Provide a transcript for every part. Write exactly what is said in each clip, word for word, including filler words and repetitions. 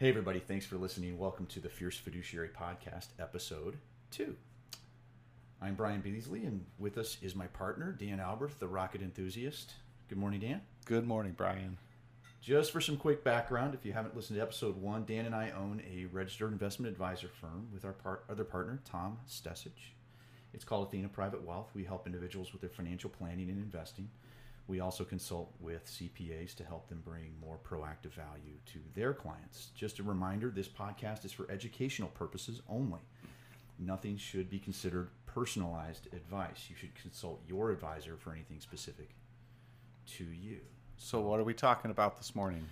Hey everybody, thanks for listening. Welcome to the Fierce Fiduciary Podcast, episode two. I'm Brian Beasley, and with us is my partner, Dan Albert, the rocket enthusiast. Good morning, Dan. Good morning, Brian. Just for some quick background, if you haven't listened to episode one, Dan and I own a registered investment advisor firm with our part, other partner, Tom Stesich. It's called Athena Private Wealth. We help individuals with their financial planning and investing. We also consult with C P As to help them bring more proactive value to their clients. Just a reminder, this podcast is for educational purposes only. Nothing should be considered personalized advice. You should consult your advisor for anything specific to you. So what are we talking about this morning?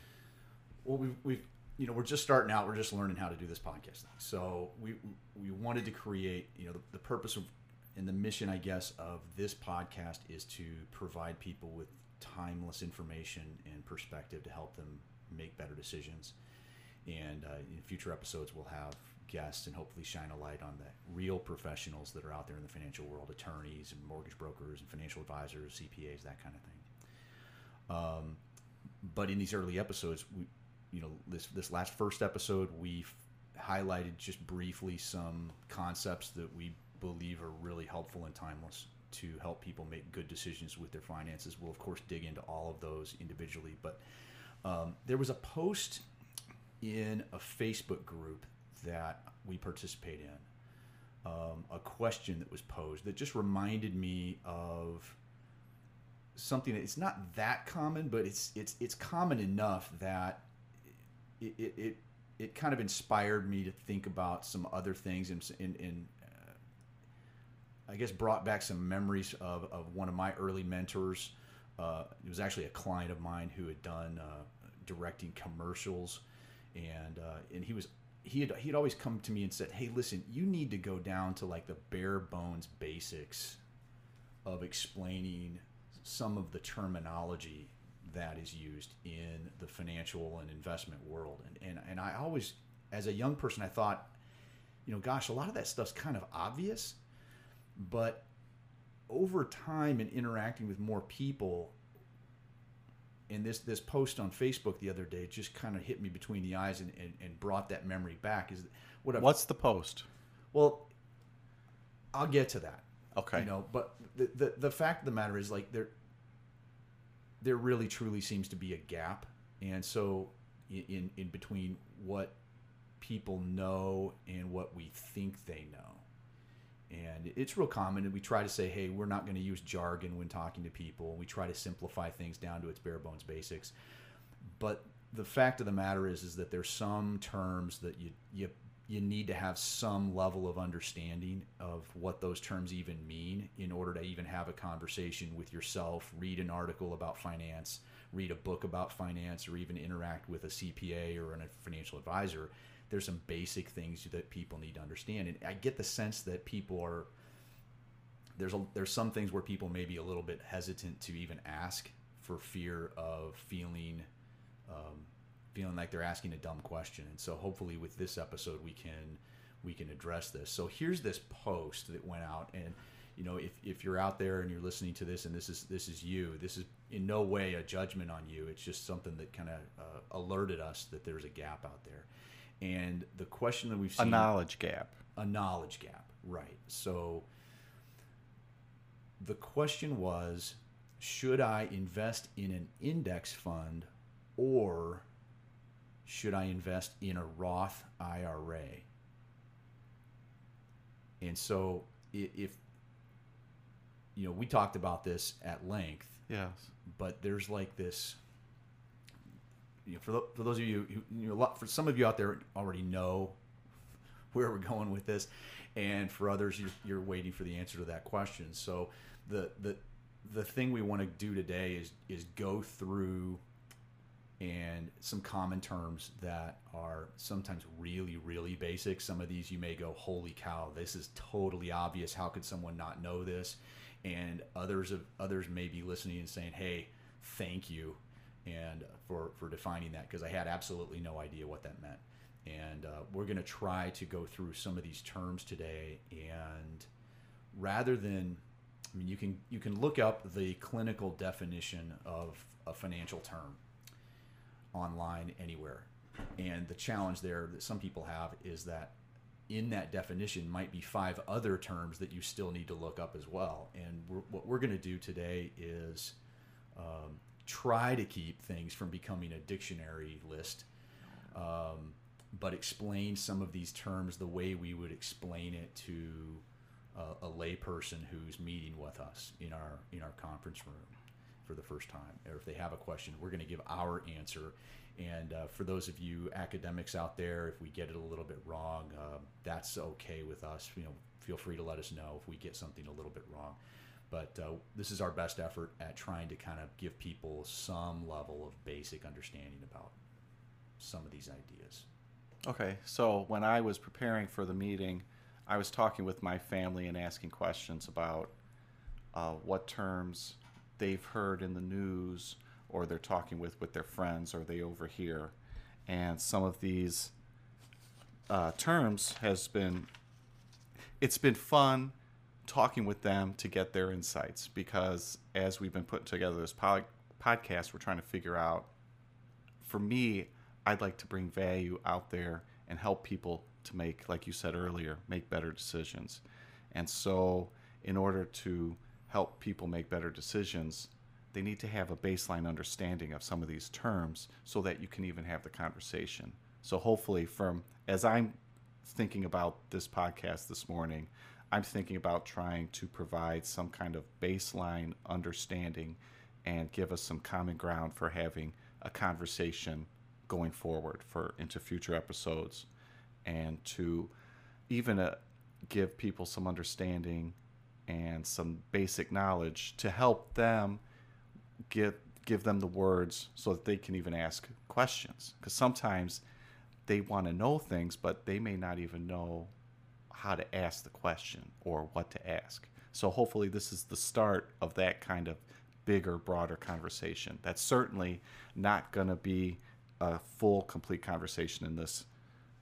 Well, we've, we've you know, we're just starting out. We're just learning how to do this podcast thing. So we we wanted to create, you know, the, the purpose of and the mission, I guess, of this podcast is to provide people with timeless information and perspective to help them make better decisions. And uh, in future episodes, we'll have guests and hopefully shine a light on the real professionals that are out there in the financial world, attorneys and mortgage brokers and financial advisors, C P As, that kind of thing. Um, but in these early episodes, we, you know, this this last first episode, we highlighted just briefly some concepts that we believe are really helpful and timeless to help people make good decisions with their finances. We'll of course dig into all of those individually, but um, there was a post in a Facebook group that we participate in, um, a question that was posed that just reminded me of something that it's not that common, but it's it's it's common enough that it it it, it kind of inspired me to think about some other things and and, and I guess brought back some memories of, of one of my early mentors. Uh, it was actually a client of mine who had done uh, directing commercials, and uh, and he was he had he had always come to me and said, "Hey, listen, you need to go down to like the bare bones basics of explaining some of the terminology that is used in the financial and investment world." And and and I always, as a young person, I thought, you know, gosh, a lot of that stuff's kind of obvious. But over time and interacting with more people, and this, this post on Facebook the other day just kind of hit me between the eyes and, and, and brought that memory back. Is what? I've, What's the post? Well, I'll get to that. Okay. You know, but the, the the fact of the matter is, like, there there really truly seems to be a gap, and so in in between what people know and what we think they know. And it's real common, and we try to say, hey, we're not going to use jargon when talking to people. We try to simplify things down to its bare bones basics. But the fact of the matter is, is that there's some terms that you you you need to have some level of understanding of what those terms even mean in order to even have a conversation with yourself, read an article about finance, read a book about finance, or even interact with a C P A or a financial advisor. There's some basic things that people need to understand. And I get the sense that people are, there's a, there's some things where people may be a little bit hesitant to even ask for fear of feeling, um, feeling like they're asking a dumb question. And so hopefully with this episode, we can, we can address this. So here's this post that went out, and, you know, if, if you're out there and you're listening to this and this is, this is you, this is in no way a judgment on you. It's just something that kind of uh, alerted us that there's a gap out there. And the question that we've seen... A knowledge gap. A knowledge gap, right. So the question was, should I invest in an index fund or should I invest in a Roth I R A? And so if, you know, we talked about this at length. Yes. But there's like this... You know, for, the, for those of you, who, you know, a lot, for some of you out there already know where we're going with this, and for others, you're, you're waiting for the answer to that question. So the the the thing we want to do today is is go through and some common terms that are sometimes really, really basic. Some of these you may go, holy cow, this is totally obvious. How could someone not know this? And others of others may be listening and saying, hey, thank you. And for, for defining that, because I had absolutely no idea what that meant. And uh, we're going to try to go through some of these terms today. And rather than, I mean, you can you can look up the clinical definition of a financial term online anywhere. And the challenge there that some people have is that in that definition might be five other terms that you still need to look up as well. And we're, what we're going to do today is um, try to keep things from becoming a dictionary list, um, but explain some of these terms the way we would explain it to uh, a layperson who's meeting with us in our in our conference room for the first time. Or if they have a question, we're going to give our answer. And uh, for those of you academics out there, if we get it a little bit wrong, uh, that's okay with us. You know, feel free to let us know if we get something a little bit wrong. But uh, this is our best effort at trying to kind of give people some level of basic understanding about some of these ideas. Okay, so when I was preparing for the meeting, I was talking with my family and asking questions about uh, what terms they've heard in the news, or they're talking with, with their friends, or they overhear. And some of these uh, terms has been, it's been fun talking with them to get their insights, because as we've been putting together this pod, podcast, we're trying to figure out, for me, I'd like to bring value out there and help people to make, like you said earlier, make better decisions. And so in order to help people make better decisions, they need to have a baseline understanding of some of these terms so that you can even have the conversation. So hopefully, from as I'm thinking about this podcast this morning, I'm thinking about trying to provide some kind of baseline understanding and give us some common ground for having a conversation going forward for into future episodes, and to even uh, give people some understanding and some basic knowledge to help them give give them the words so that they can even ask questions, because sometimes they want to know things but they may not even know how to ask the question or what to ask. So hopefully this is the start of that kind of bigger, broader conversation. That's certainly not going to be a full, complete conversation in this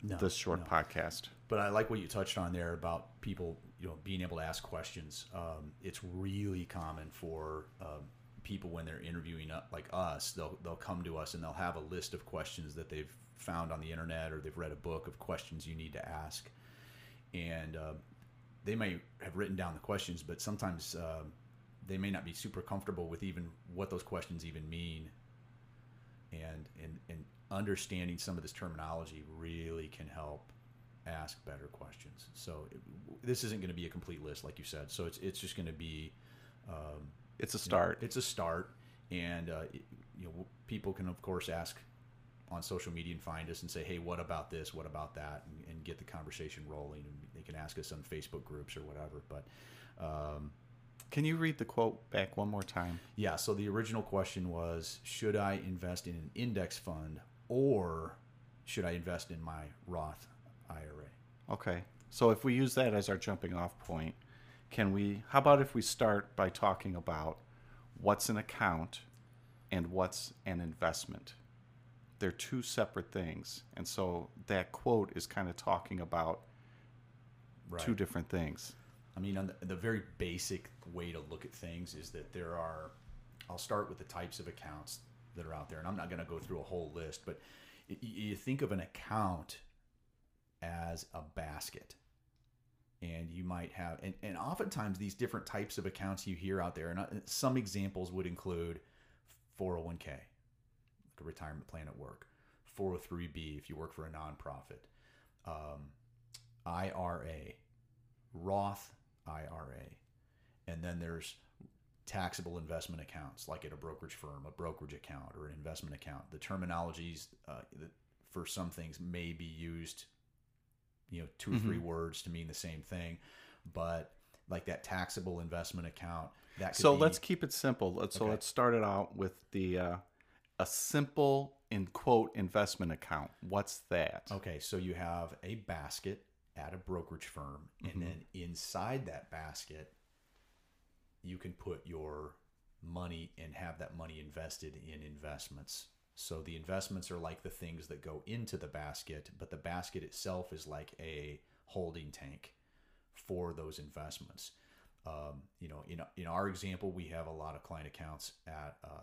no, this short no. podcast. But I like what you touched on there about people, you know, being able to ask questions. Um, it's really common for um, people when they're interviewing like us, they'll they'll come to us and they'll have a list of questions that they've found on the internet, or they've read a book of questions you need to ask. And uh, they may have written down the questions, but sometimes uh, they may not be super comfortable with even what those questions even mean. And, and, and understanding some of this terminology really can help ask better questions. So it, this isn't going to be a complete list, like you said. So it's it's just going to be... Um, It's a start. You know, it's a start, and uh, you know, people can of course ask on social media and find us and say, "Hey, what about this? What about that?" and, and get the conversation rolling. And they can ask us on Facebook groups or whatever. But um, can you read the quote back one more time? Yeah. So the original question was, "Should I invest in an index fund or should I invest in my Roth I R A?" Okay. So if we use that as our jumping off point. Can we, how about if we start by talking about what's an account and what's an investment? They're two separate things. And so that quote is kind of talking about right. two different things. I mean, on the, the very basic way to look at things is that there are, I'll start with the types of accounts that are out there. And I'm not going to go through a whole list, but you think of an account as a basket. And you might have, and, and oftentimes these different types of accounts you hear out there, and some examples would include four oh one k, like a retirement plan at work, four oh three b if you work for a nonprofit, um, I R A, Roth I R A, and then there's taxable investment accounts, like at a brokerage firm, a brokerage account or an investment account. The terminologies uh, for some things may be used, you know, two or three mm-hmm. words to mean the same thing, but like that taxable investment account, that could so be... let's keep it simple. Let's, okay. So let's start it out with the uh, a simple, in quote, investment account. What's that? Okay, so you have a basket at a brokerage firm, and mm-hmm. then inside that basket, you can put your money and have that money invested in investments. So the investments are like the things that go into the basket, but the basket itself is like a holding tank for those investments. Um, you know, in in our example, we have a lot of client accounts at a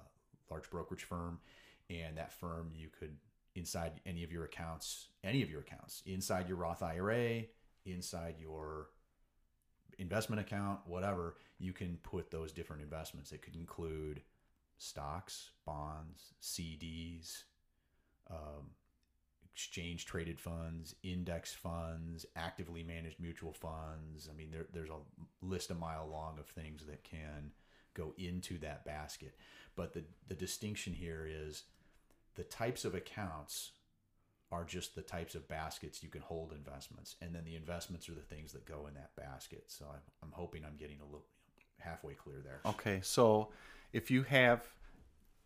large brokerage firm, and that firm you could inside any of your accounts, any of your accounts, inside your Roth I R A, inside your investment account, whatever, you can put those different investments. It could include stocks, bonds, C Ds, um, exchange traded funds, index funds, actively managed mutual funds. I mean, there, there's a list a mile long of things that can go into that basket. But the, the distinction here is the types of accounts are just the types of baskets you can hold investments. And then the investments are the things that go in that basket. So I'm, I'm hoping I'm getting a little halfway clear there. Okay. So if you have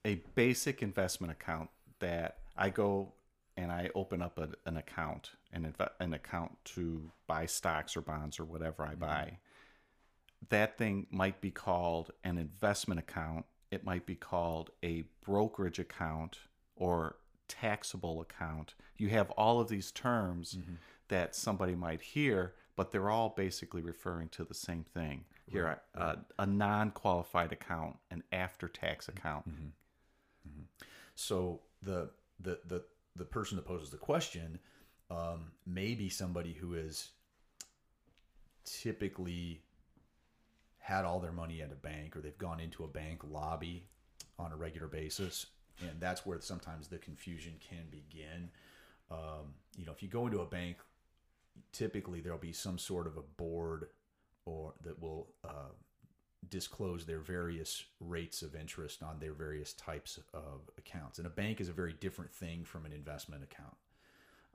a basic investment account that I go and I open up a, an account, an, inv- an account to buy stocks or bonds or whatever I mm-hmm. buy, that thing might be called an investment account. It might be called a brokerage account or taxable account. You have all of these terms mm-hmm. that somebody might hear, but they're all basically referring to the same thing. Here, right. a, right. a, a non-qualified account, an after-tax account. Mm-hmm. Mm-hmm. So the the the the person that poses the question um, may be somebody who is typically had all their money at a bank, or they've gone into a bank lobby on a regular basis. And that's where sometimes the confusion can begin. Um, you know, if you go into a bank, typically there'll be some sort of a board or that will uh, disclose their various rates of interest on their various types of accounts. And a bank is a very different thing from an investment account,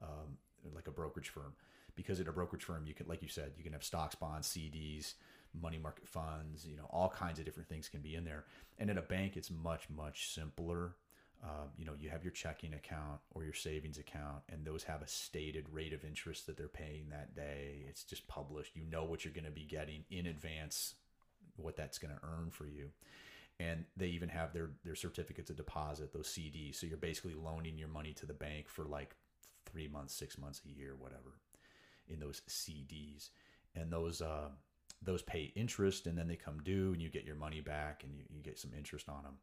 um, like a brokerage firm. Because at a brokerage firm, you can, like you said, you can have stocks, bonds, C Ds, money market funds, you know, all kinds of different things can be in there. And at a bank, it's much, much simpler. Um, you know, you have your checking account or your savings account, and those have a stated rate of interest that they're paying that day. It's just published. You know what you're going to be getting in advance, what that's going to earn for you. And they even have their, their certificates of deposit, those C Ds. So you're basically loaning your money to the bank for like three months, six months, a year, whatever, in those C Ds. And those, uh, those pay interest, and then they come due and you get your money back, and you, you get some interest on them.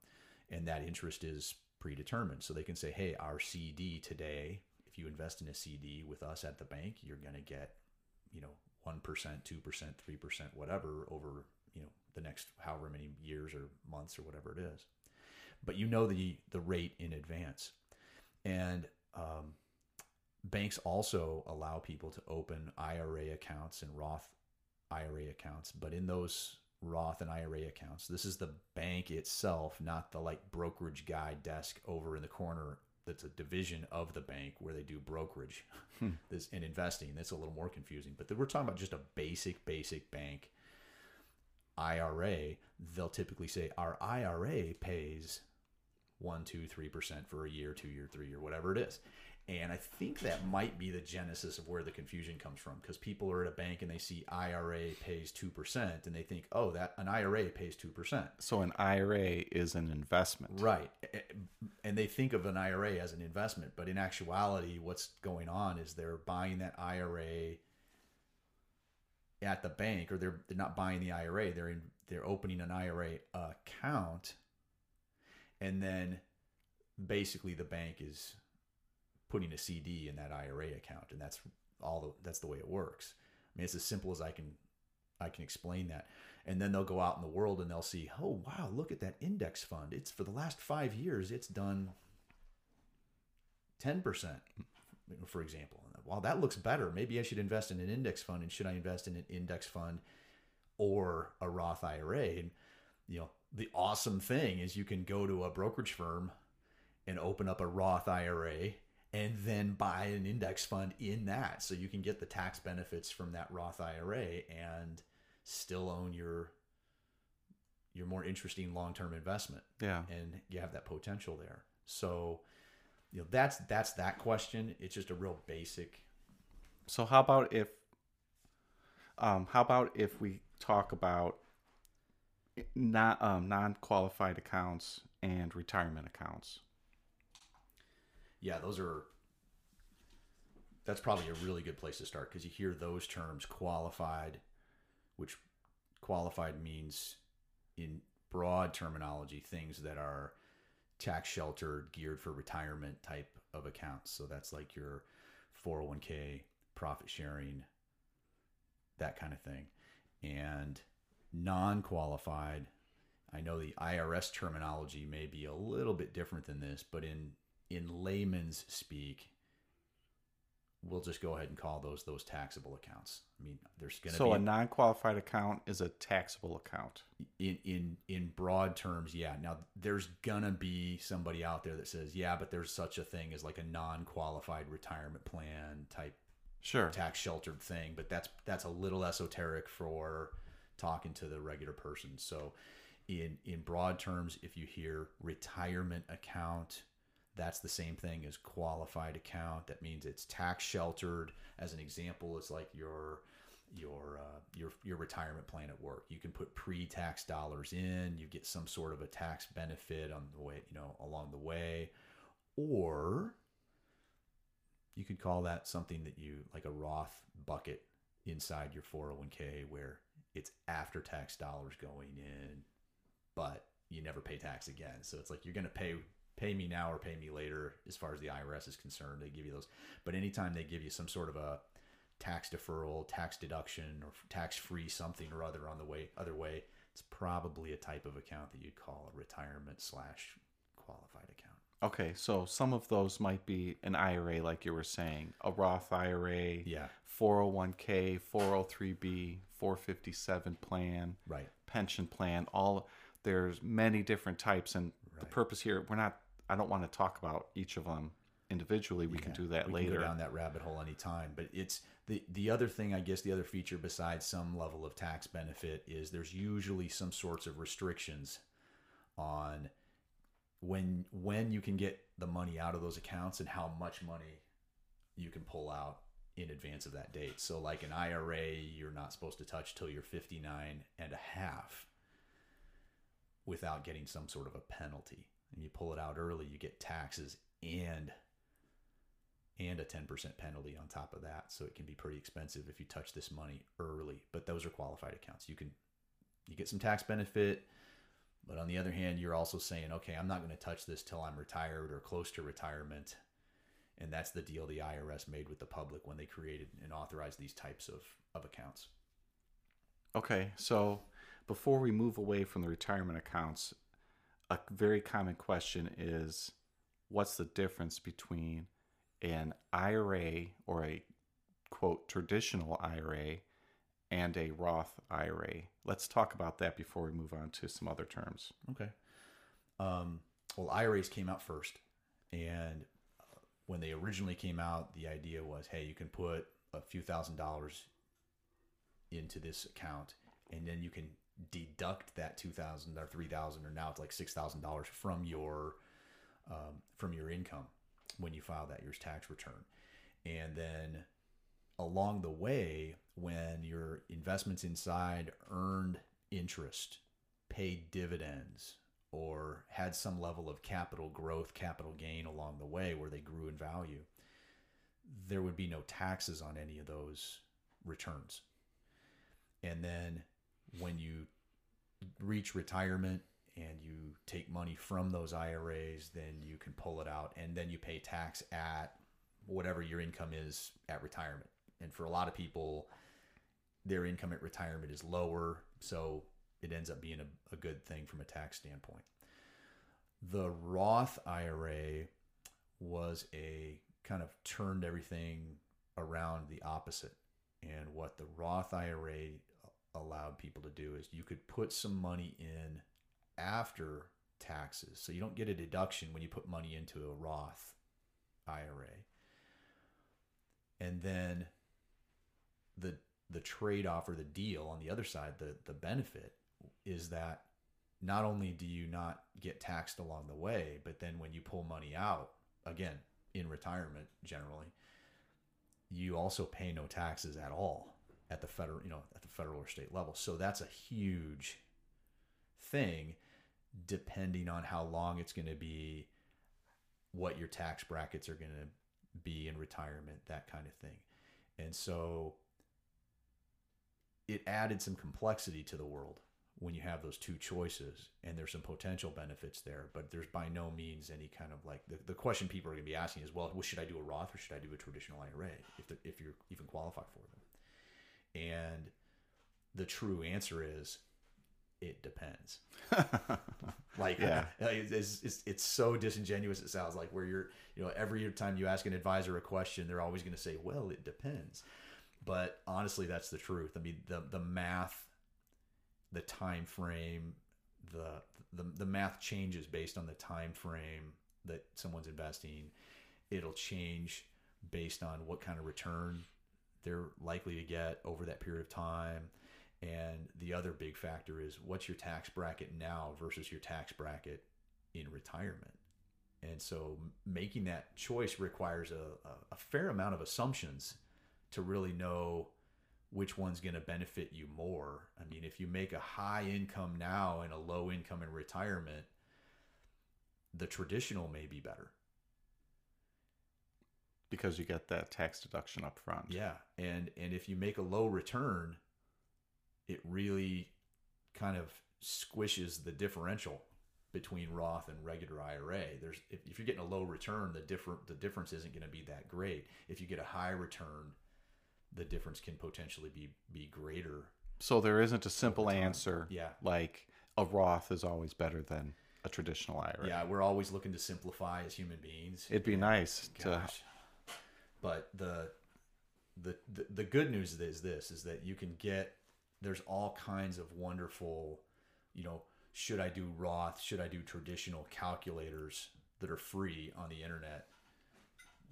And that interest is predetermined. So they can say, hey, our C D today, if you invest in a C D with us at the bank, you're going to get, you know, one percent, two percent, three percent, whatever, over, you know, the next however many years or months or whatever it is. But you know the, the rate in advance. And um, banks also allow people to open I R A accounts and Roth I R A accounts, but in those Roth and I R A accounts, this is the bank itself, not the like brokerage guy desk over in the corner that's a division of the bank where they do brokerage hmm. this and investing. That's a little more confusing, but we're talking about just a basic, basic bank I R A. They'll typically say our I R A pays one, two, three percent for a year, two year, three year, whatever it is. And I think that might be the genesis of where the confusion comes from, because people are at a bank and they see I R A pays two percent and they think, oh, that an I R A pays two percent. So an I R A is an investment. Right. And they think of an I R A as an investment. But in actuality, what's going on is they're buying that I R A at the bank, or they're, they're not buying the I R A. They're in, they're opening an I R A account. And then basically the bank is putting a C D in that I R A account, and that's all the, that's the way it works. I mean, it's as simple as I can I can explain that. And then they'll go out in the world and they'll see, oh wow, look at that index fund. It's for the last five years, it's done ten percent, for example. Wow, that looks better. Maybe I should invest in an index fund. And should I invest in an index fund or a Roth I R A? And you know, the awesome thing is you can go to a brokerage firm and open up a Roth I R A and then buy an index fund in that. So you can get the tax benefits from that Roth I R A and still own your your more interesting long-term investment. Yeah. And you have that potential there. So, you know, that's that's that question. It's just a real basic. So how about if um how about if we talk about not um non-qualified accounts and retirement accounts? Yeah, those are, that's probably a really good place to start, because you hear those terms, qualified, which qualified means in broad terminology, things that are tax sheltered, geared for retirement type of accounts. So that's like your four oh one k, profit sharing, that kind of thing. And non-qualified, I know the I R S terminology may be a little bit different than this, but in in layman's speak, we'll just go ahead and call those those taxable accounts. I mean, there's going to be... So a non-qualified account is a taxable account. In in in broad terms, yeah. Now, there's going to be somebody out there that says, yeah, but there's such a thing as like a non-qualified retirement plan type sure. tax sheltered thing, but that's that's a little esoteric for talking to the regular person. So in in broad terms, if you hear retirement account, that's the same thing as qualified account. That means it's tax sheltered. As an example, it's like your your uh, your your retirement plan at work. You can put pre-tax dollars in. You get some sort of a tax benefit on the way, you know, along the way, or you could call that something that you like a Roth bucket inside your four oh one k, where it's after-tax dollars going in, but you never pay tax again. So it's like you're going to pay. Pay me now or pay me later, as far as the I R S is concerned. They give you those. But anytime they give you some sort of a tax deferral, tax deduction, or tax-free something or other on the way, other way, it's probably a type of account that you'd call a retirement slash qualified account. Okay, so some of those might be an I R A, like you were saying, a Roth I R A, yeah, four oh one k, four oh three b, four fifty-seven plan, right, pension plan. All there's many different types, and right. the purpose here, we're not. I don't want to talk about each of them individually. We yeah, can do that we later. We can go down that rabbit hole anytime. But it's the, the other thing, I guess, the other feature besides some level of tax benefit is there's usually some sorts of restrictions on when when you can get the money out of those accounts and how much money you can pull out in advance of that date. So like an I R A, you're not supposed to touch till you're fifty-nine and a half without getting some sort of a penalty. And you pull it out early, you get taxes and and a ten percent penalty on top of that. So it can be pretty expensive if you touch this money early. But those are qualified accounts. You can you get some tax benefit, but on the other hand, you're also saying, okay, I'm not going to touch this till I'm retired or close to retirement. And that's the deal the I R S made with the public when they created and authorized these types of, of accounts. Okay, so before we move away from the retirement accounts, a very common question is, what's the difference between an I R A or a, quote, traditional I R A and a Roth I R A? Let's talk about that before we move on to some other terms. Okay. Um, well, I R As came out first. And when they originally came out, the idea was, hey, you can put a few thousand dollars into this account, and then you can deduct that two thousand dollars or three thousand dollars, or now it's like six thousand dollars from your um, from your income when you file that year's tax return. And then along the way, when your investments inside earned interest, paid dividends, or had some level of capital growth, capital gain along the way where they grew in value, there would be no taxes on any of those returns. And then when you reach retirement and you take money from those I R As, then you can pull it out and then you pay tax at whatever your income is at retirement. And for a lot of people, their income at retirement is lower, so it ends up being a, a good thing from a tax standpoint. The Roth I R A was a kind of turned everything around the opposite. And what the Roth I R A allowed people to do is you could put some money in after taxes. So you don't get a deduction when you put money into a Roth I R A. And then the the trade-off or the deal on the other side, the, the benefit, is that not only do you not get taxed along the way, but then when you pull money out, again, in retirement generally, you also pay no taxes at all at the federal, you know, at the federal or state level. So that's a huge thing, depending on how long it's going to be, what your tax brackets are going to be in retirement, that kind of thing. And so it added some complexity to the world when you have those two choices, and there's some potential benefits there, but there's by no means any kind of like the, the question people are going to be asking is, well, well, should I do a Roth or should I do a traditional I R A if the, if you're even qualified for them? And the true answer is, it depends. Like, yeah. like it's, it's, it's so disingenuous. It sounds like where you're, you know, every time you ask an advisor a question, they're always going to say, well, it depends. But honestly, that's the truth. I mean, the, the math, the time frame, the, the, the math changes based on the time frame that someone's investing. It'll change based on what kind of return they're likely to get over that period of time. And the other big factor is, what's your tax bracket now versus your tax bracket in retirement? And so making that choice requires a, a fair amount of assumptions to really know which one's going to benefit you more. I mean, if you make a high income now and a low income in retirement, the traditional may be better, because you get that tax deduction up front. Yeah. And, and if you make a low return, it really kind of squishes the differential between Roth and regular I R A. There's, if, if you're getting a low return, the different the difference isn't going to be that great. If you get a high return, the difference can potentially be be greater. So there isn't a simple answer. Yeah, like a Roth is always better than a traditional I R A. Yeah, we're always looking to simplify as human beings. It'd be and, nice gosh. to, but the, the the the good news is this: is that you can get. There's all kinds of wonderful, you know, should I do Roth? Should I do traditional calculators that are free on the internet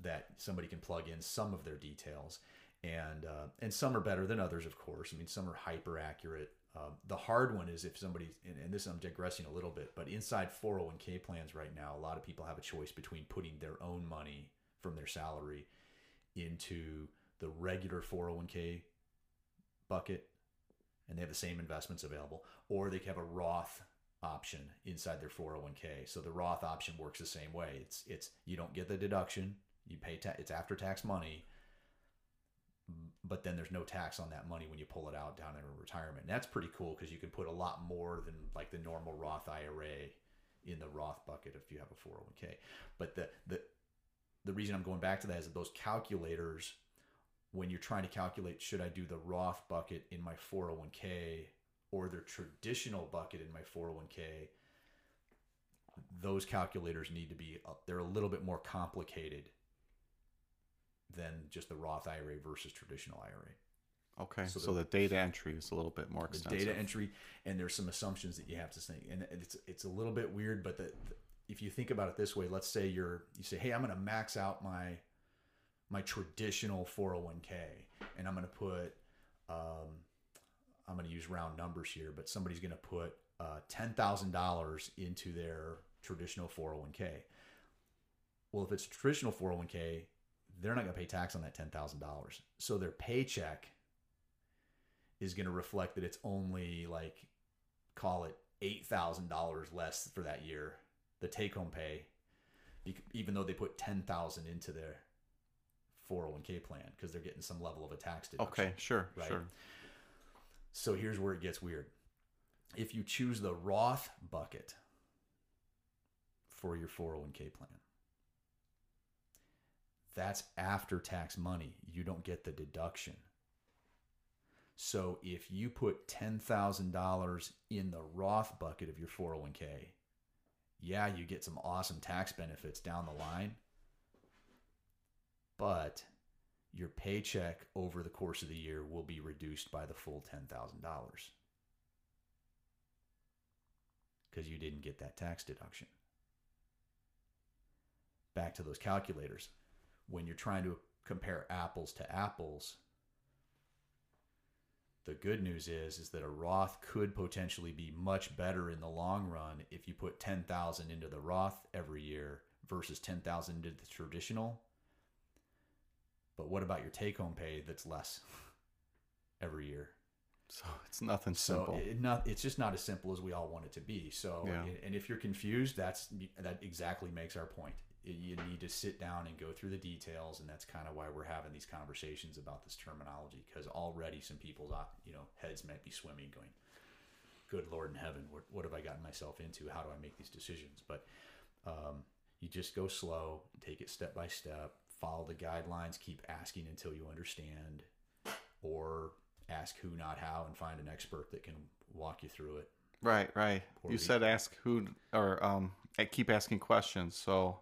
that somebody can plug in some of their details? And uh, and some are better than others, of course. I mean, some are hyper accurate. Um, the hard one is if somebody, and, and this I'm digressing a little bit, but inside four oh one k plans right now, a lot of people have a choice between putting their own money from their salary into the regular four oh one k bucket, and they have the same investments available, or they can have a Roth option inside their four oh one k. So the Roth option works the same way. It's it's you don't get the deduction, you pay ta- it's after tax money, but then there's no tax on that money when you pull it out down in retirement. And that's pretty cool because you can put a lot more than like the normal Roth I R A in the Roth bucket if you have a four oh one k. But the the the reason I'm going back to that is that those calculators, when you're trying to calculate, should I do the Roth bucket in my four oh one k or the traditional bucket in my four oh one k, those calculators need to be, they're a little bit more complicated than just the Roth I R A versus traditional I R A. Okay, so, so the, the data entry is a little bit more extensive. The data entry, and there's some assumptions that you have to think. And it's it's a little bit weird, but the, the, if you think about it this way, let's say you're, you say, hey, I'm going to max out my, my traditional four oh one k, and I'm going to put, um, I'm going to use round numbers here, but somebody's going to put uh, ten thousand dollars into their traditional four oh one k. Well, if it's a traditional four oh one k, they're not going to pay tax on that ten thousand dollars. So their paycheck is going to reflect that it's only like, call it eight thousand dollars less for that year, the take home pay, even though they put ten thousand into their four oh one k plan, because they're getting some level of a tax deduction. Okay, sure, right? sure. So here's where it gets weird. If you choose the Roth bucket for your four oh one k plan, that's after tax money. You don't get the deduction. So if you put ten thousand dollars in the Roth bucket of your four oh one k, yeah, you get some awesome tax benefits down the line, but your paycheck over the course of the year will be reduced by the full ten thousand dollars because you didn't get that tax deduction. Back to those calculators. When you're trying to compare apples to apples, the good news is, is that a Roth could potentially be much better in the long run if you put ten thousand dollars into the Roth every year versus ten thousand dollars into the traditional. But what about your take-home pay that's less every year? So it's nothing simple. So it not, it's just not as simple as we all want it to be. So, yeah. And if you're confused, that's that exactly makes our point. You need to sit down and go through the details, and that's kind of why we're having these conversations about this terminology, because already some people's, you know, heads might be swimming, going, good Lord in heaven, what, what have I gotten myself into? How do I make these decisions? But um, you just go slow, take it step by step, follow the guidelines, keep asking until you understand, or ask who, not how, and find an expert that can walk you through it. Right, right. Poor you people. Said ask who, or um, I keep asking questions. So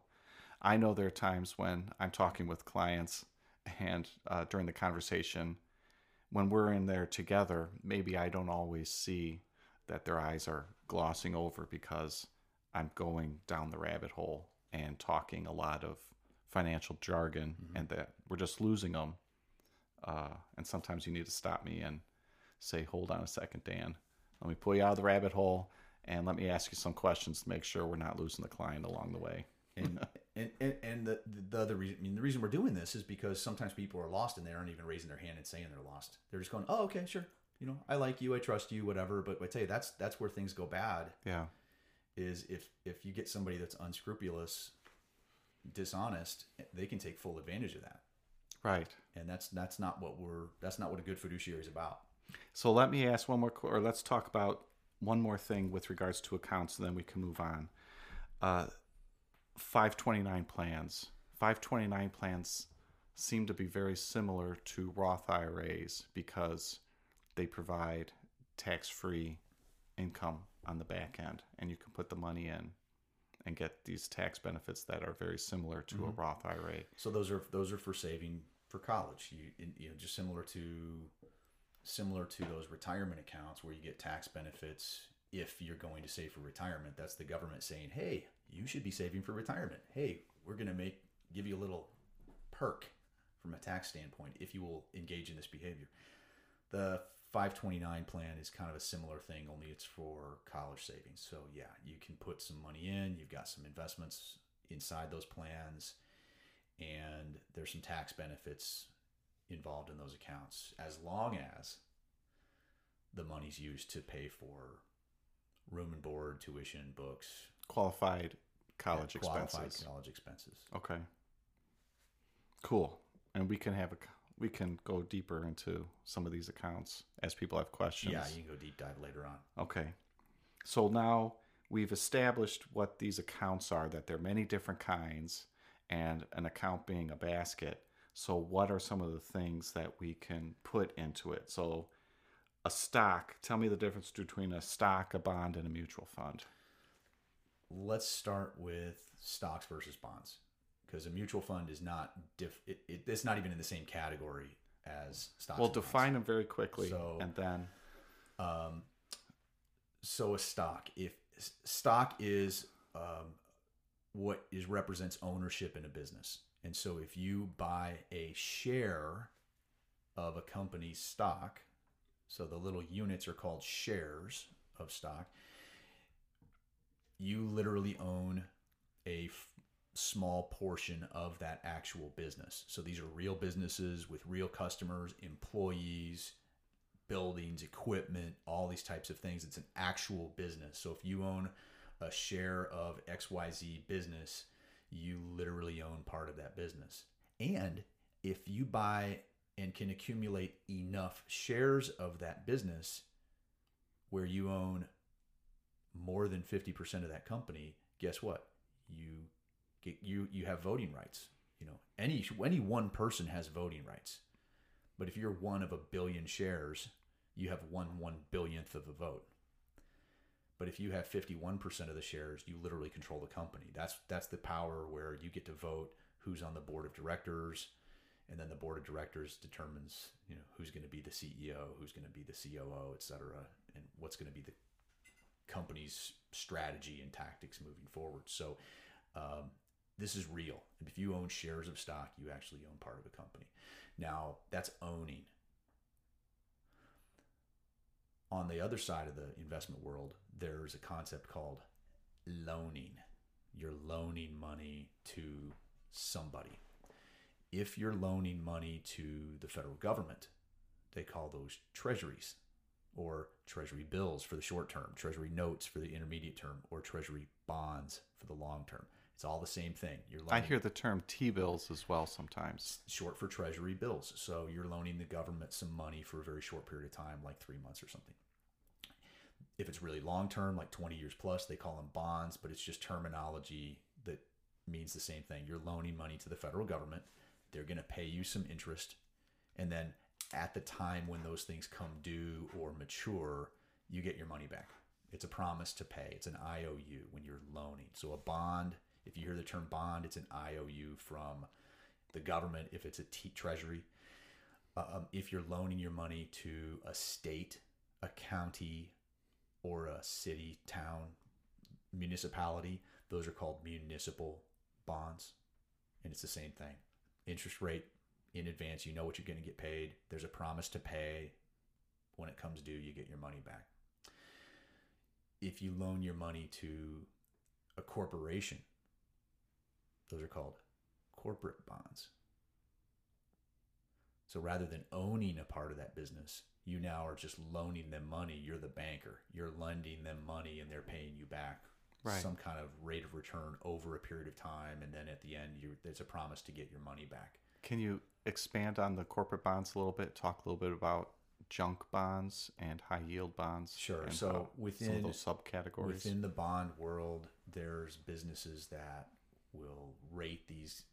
I know there are times when I'm talking with clients and uh, during the conversation, when we're in there together, maybe I don't always see that their eyes are glossing over because I'm going down the rabbit hole and talking a lot of financial jargon, mm-hmm. and that we're just losing them. Uh, and sometimes you need to stop me and say, hold on a second, Dan. Let me pull you out of the rabbit hole and let me ask you some questions to make sure we're not losing the client along the way. and, and and and the the other reason, I mean, the reason we're doing this is because sometimes people are lost and they aren't even raising their hand and saying they're lost. They're just going, oh, okay, sure. You know, I like you, I trust you, whatever. But I tell you, that's that's where things go bad. Yeah, is if if you get somebody that's unscrupulous, dishonest, they can take full advantage of that. Right. And that's that's not what we're that's not what a good fiduciary is about. So let me ask one more, or let's talk about one more thing with regards to accounts, and then we can move on. Uh, five twenty-nine plans. five twenty-nine plans seem to be very similar to Roth I R As because they provide tax-free income on the back end, and you can put the money in and get these tax benefits that are very similar to mm-hmm. a Roth I R A. So those are those are for saving for college. You you know, just similar to similar to those retirement accounts where you get tax benefits if you're going to save for retirement. That's the government saying, hey, you should be saving for retirement. Hey, we're going to make give you a little perk from a tax standpoint if you will engage in this behavior. The five twenty-nine plan is kind of a similar thing, only it's for college savings. So yeah, you can put some money in, you've got some investments inside those plans, and there's some tax benefits involved in those accounts as long as the money's used to pay for room and board, tuition, books, qualified college qualified expenses. Qualified college expenses. Okay. Cool. And we can have a we can go deeper into some of these accounts as people have questions. Yeah, you can go deep dive later on. Okay. So now we've established what these accounts are, that there are many different kinds, and an account being a basket. So what are some of the things that we can put into it? So a stock, tell me the difference between a stock, a bond, and a mutual fund. Let's start with stocks versus bonds, because a mutual fund is not, diff- it, it, it's not even in the same category as stocks. Well, define them very quickly. So, and then. Um, so a stock, if stock is um, what is represents ownership in a business. And so if you buy a share of a company's stock, so the little units are called shares of stock, you literally own a f- small portion of that actual business. So these are real businesses with real customers, employees, buildings, equipment, all these types of things. It's an actual business. So if you own a share of X Y Z business, you literally own part of that business. And if you buy and can accumulate enough shares of that business where you own more than fifty percent of that company, guess what? You get, you you have voting rights. You know, any any one person has voting rights. But if you're one of a billion shares, you have one one billionth of a vote. But if you have fifty-one percent of the shares, you literally control the company. That's that's the power where you get to vote who's on the board of directors, and then the board of directors determines, you know, who's going to be the C E O, who's going to be the C O O, et cetera, and what's going to be the company's strategy and tactics moving forward. So um, this is real. If you own shares of stock, you actually own part of a company. Now, that's owning. On the other side of the investment world, there's a concept called loaning. You're loaning money to somebody. If you're loaning money to the federal government, they call those treasuries, or treasury bills for the short term, treasury notes for the intermediate term, or treasury bonds for the long term. It's all the same thing. You're loaning. I hear the term T-bills as well sometimes. Short for treasury bills. So you're loaning the government some money for a very short period of time, like three months or something. If it's really long-term, like twenty years plus, they call them bonds, but it's just terminology that means the same thing. You're loaning money to the federal government. They're going to pay you some interest. And then at the time when those things come due or mature, you get your money back. It's a promise to pay. It's an I O U when you're loaning. So a bond, if you hear the term bond, it's an I O U from the government if it's a t- treasury. Um, if you're loaning your money to a state, a county, or a city, town, municipality, those are called municipal bonds. And it's the same thing. Interest rate in advance, you know what you're going to get paid. There's a promise to pay. When it comes due, you get your money back. If you loan your money to a corporation, those are called corporate bonds. So rather than owning a part of that business, you now are just loaning them money. You're the banker. You're lending them money and they're paying you back right. some kind of rate of return over a period of time. And then at the end, you, there's a promise to get your money back. Can you expand on the corporate bonds a little bit? Talk a little bit about junk bonds and high yield bonds. Sure. And so within some of those subcategories. Within the bond world, there's businesses that will rate these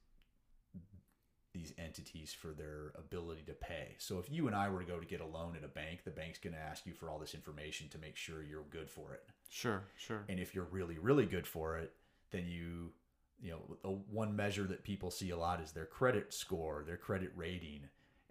these entities for their ability to pay. So if you and I were to go to get a loan at a bank, the bank's going to ask you for all this information to make sure you're good for it. Sure, sure. And if you're really, really good for it, then you, you know, the one measure that people see a lot is their credit score, their credit rating.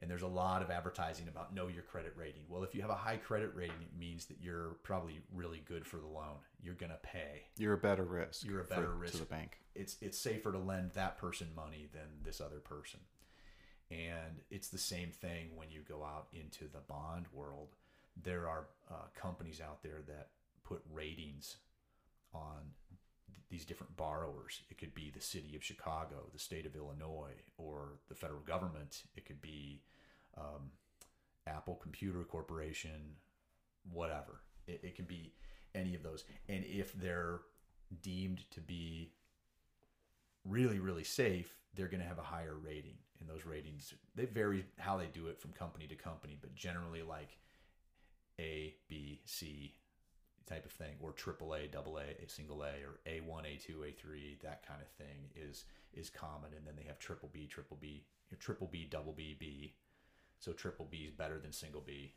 And there's a lot of advertising about know your credit rating. Well, if you have a high credit rating, it means that you're probably really good for the loan. You're going to pay. You're a better risk. You're a better for, risk. To the bank. It's it's safer to lend that person money than this other person. And it's the same thing when you go out into the bond world. There are uh, companies out there that put ratings on th- these different borrowers. It could be the city of Chicago, the state of Illinois, or the federal government. It could be um, Apple Computer Corporation, whatever. It, it can be any of those. And if they're deemed to be really, really safe, they're going to have a higher rating. And those ratings, they vary how they do it from company to company, but generally like A, B, C type of thing, or triple A, double A, single A, or A one, A two, A three, that kind of thing is is common. And then they have triple B, triple B, triple B, double B, B. So triple B is better than single B.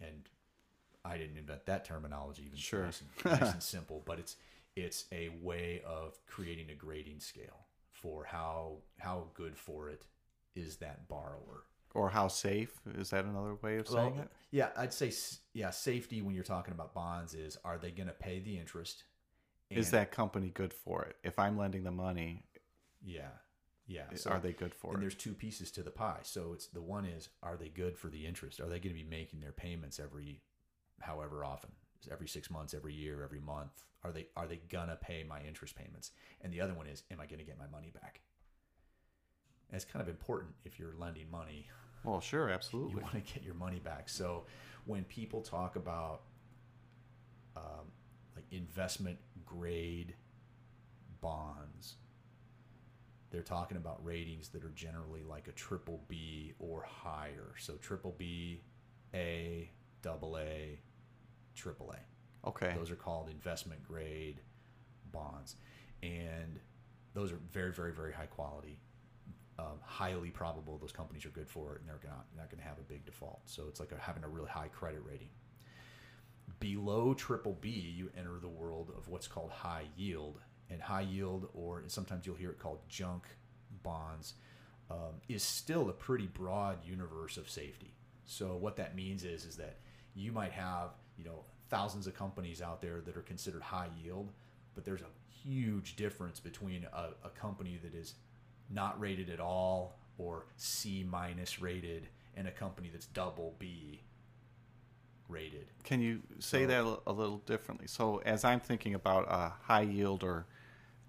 And I didn't invent that terminology, even sure. nice, and, nice and simple, but it's it's a way of creating a grading scale for how how good for it is that borrower. Or how safe, is that another way of saying well, it? Yeah, I'd say yeah, safety when you're talking about bonds is, are they going to pay the interest? And is that company good for it? If I'm lending the money, yeah, yeah, so, are they good for and it? And there's two pieces to the pie. So it's the one is, are they good for the interest? Are they going to be making their payments every however often? Every six months, every year, every month? Are they are they gonna pay my interest payments? And the other one is, am I gonna get my money back? And it's kind of important if you're lending money. Well, sure, absolutely. You want to get your money back. So when people talk about um, like investment grade bonds, they're talking about ratings that are generally like a triple B or higher. So triple B, A, double A, triple A. Okay. Those are called investment grade bonds. And those are very, very, very high quality, um, highly probable those companies are good for it and they're not, not going to have a big default. So it's like a, having a really high credit rating. Below triple B, you enter the world of what's called high yield. And high yield, or sometimes you'll hear it called junk bonds, um, is still a pretty broad universe of safety. So what that means is, is that you might have, you know, thousands of companies out there that are considered high yield, but there's a huge difference between a, a company that is not rated at all or C minus rated and a company that's double B rated. Can you say so, that a little differently? So as I'm thinking about a high yield or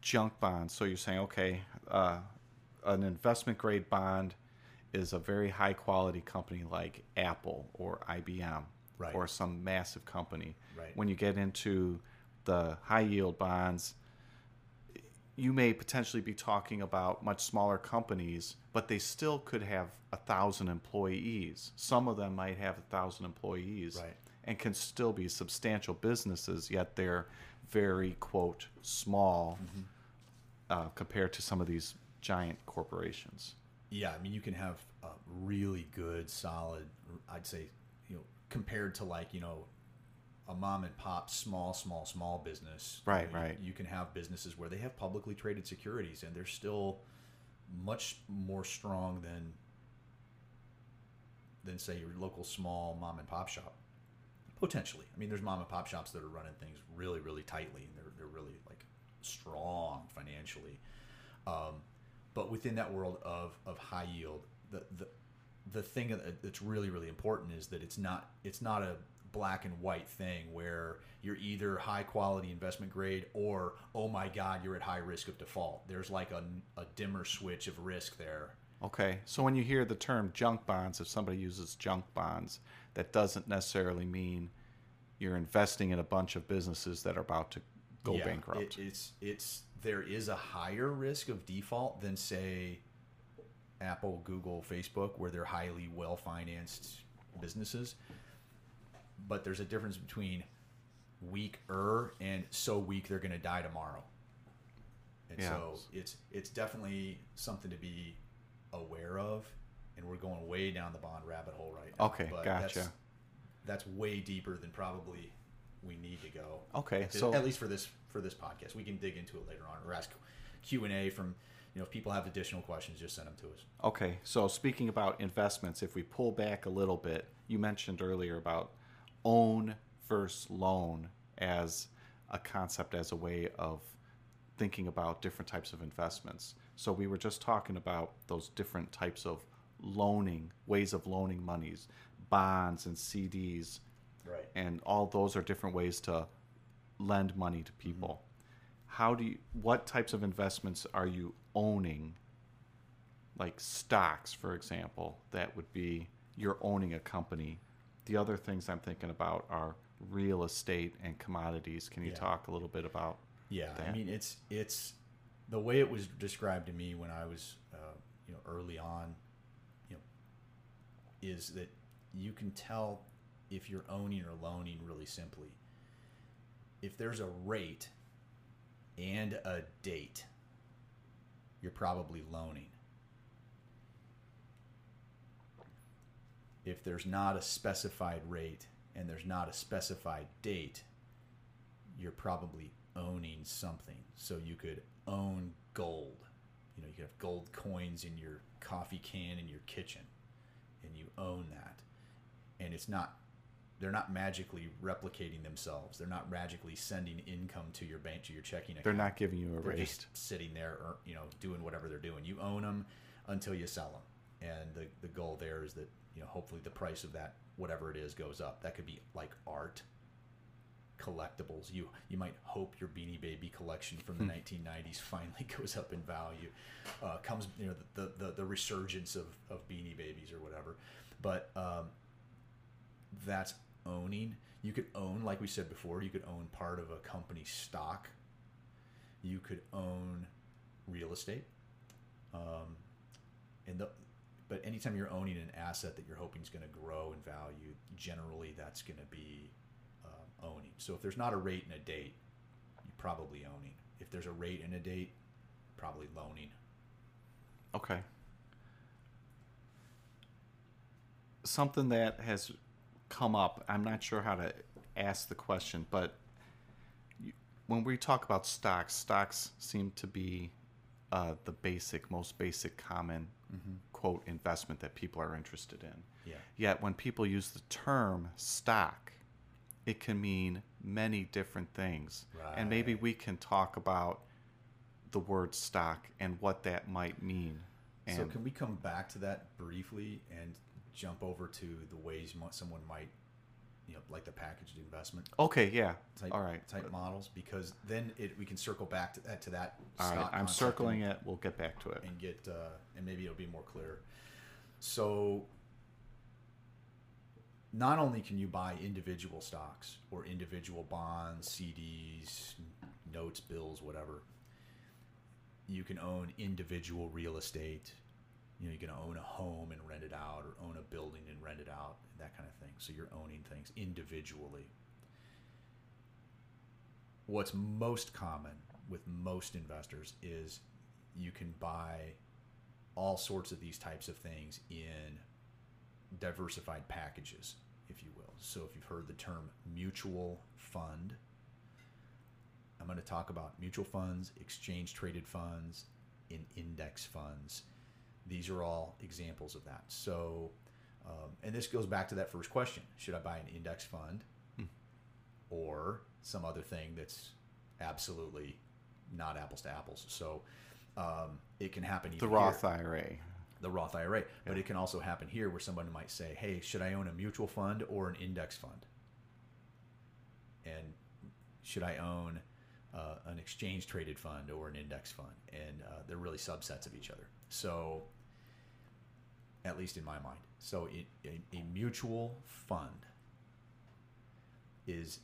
junk bond, so you're saying, okay, uh, an investment grade bond is a very high quality company like Apple or I B M. Right. Or some massive company. Right. When you get into the high yield bonds, you may potentially be talking about much smaller companies, but they still could have a thousand employees. Some of them might have a thousand employees. Right. and can still be substantial businesses, yet they're very, quote, small mm-hmm. uh, compared to some of these giant corporations. Yeah, I mean, you can have a really good, solid, I'd say, you know, compared to like, you know, a mom and pop, small, small, small business. Right, you know, right. You, you can have businesses where they have publicly traded securities and they're still much more strong than, than say, your local small mom and pop shop. Potentially. I mean, there's mom and pop shops that are running things really, really tightly, and they're, they're really, like, strong financially. Um, but within that world of, of high yield, the, the the thing that's really, really important is that it's not it's not a black and white thing where you're either high-quality investment grade or, oh, my God, you're at high risk of default. There's, like, a, a dimmer switch of risk there. Okay, so when you hear the term junk bonds, if somebody uses junk bonds, that doesn't necessarily mean you're investing in a bunch of businesses that are about to go yeah, bankrupt. It, it's it's there is a higher risk of default than, say, Apple, Google, Facebook, where they're highly well-financed businesses. But there's a difference between weaker and so weak they're going to die tomorrow. And yeah. so it's it's definitely something to be aware of, and we're going way down the bond rabbit hole right now. Okay, but gotcha. That's, that's way deeper than probably we need to go. Okay, at, so at least for this for this podcast, we can dig into it later on, or ask Q and A from you know if people have additional questions, just send them to us. Okay, so speaking about investments, if we pull back a little bit, you mentioned earlier about own versus loan as a concept, as a way of thinking about different types of investments. So we were just talking about those different types of loaning, ways of loaning monies, bonds and C Ds. Right. And all those are different ways to lend money to people. Mm-hmm. How do you, what types of investments are you owning? Like stocks, for example, that would be you're owning a company. The other things I'm thinking about are real estate and commodities. Can you yeah. talk a little bit about yeah, that? I mean, it's it's... the way it was described to me when I was, uh, you know, early on, you know, is that you can tell if you're owning or loaning really simply. If there's a rate and a date, you're probably loaning. If there's not a specified rate and there's not a specified date, you're probably owning something. So you could own gold. You know, you could have gold coins in your coffee can in your kitchen, and you own that. And it's not, they're not magically replicating themselves. They're not magically sending income to your bank, to your checking account. They're not giving you a they're rate. They're just sitting there, or, you know, doing whatever they're doing. You own them until you sell them. And the, the goal there is that, you know, hopefully the price of that, whatever it is, goes up. That could be like art, collectibles. You you might hope your Beanie Baby collection from the nineteen nineties finally goes up in value. Uh, comes you know the the, the resurgence of, of Beanie Babies or whatever. But um, that's owning. You could own, like we said before, you could own part of a company's stock. You could own real estate. Um, and the but anytime you're owning an asset that you're hoping is going to grow in value, generally that's going to be owning. So if there's not a rate and a date, you're probably owning. If there's a rate and a date, probably loaning. Okay. Something that has come up, I'm not sure how to ask the question, but when we talk about stocks, stocks seem to be uh, the basic, most basic common, mm-hmm. quote, investment that people are interested in. Yeah. Yet when people use the term stock, it can mean many different things. Right. And maybe we can talk about the word stock and what that might mean. And so can we come back to that briefly and jump over to the ways someone might, you know, like the packaged investment? Okay, yeah. Type, All right. Type models, because then it, we can circle back to that. To that All right, I'm circling and, it. We'll get back to it. And, get, uh, and maybe it'll be more clear. So not only can you buy individual stocks or individual bonds, C Ds, notes, bills, whatever, you can own individual real estate, you know, you're going to own a home and rent it out, or own a building and rent it out, that kind of thing. So you're owning things individually. What's most common with most investors is you can buy all sorts of these types of things in diversified packages, if you will. So if you've heard the term mutual fund, I'm going to talk about mutual funds, exchange-traded funds, and index funds. These are all examples of that. So, um, and this goes back to that first question. Should I buy an index fund hmm. or some other thing that's absolutely not apples to apples? So um, it can happen either. The Roth here, I R A. The Roth I R A. Yeah. But it can also happen here where someone might say, hey, should I own a mutual fund or an index fund? And should I own uh, an exchange-traded fund or an index fund? And uh, they're really subsets of each other. So, at least in my mind. So it, a, a mutual fund is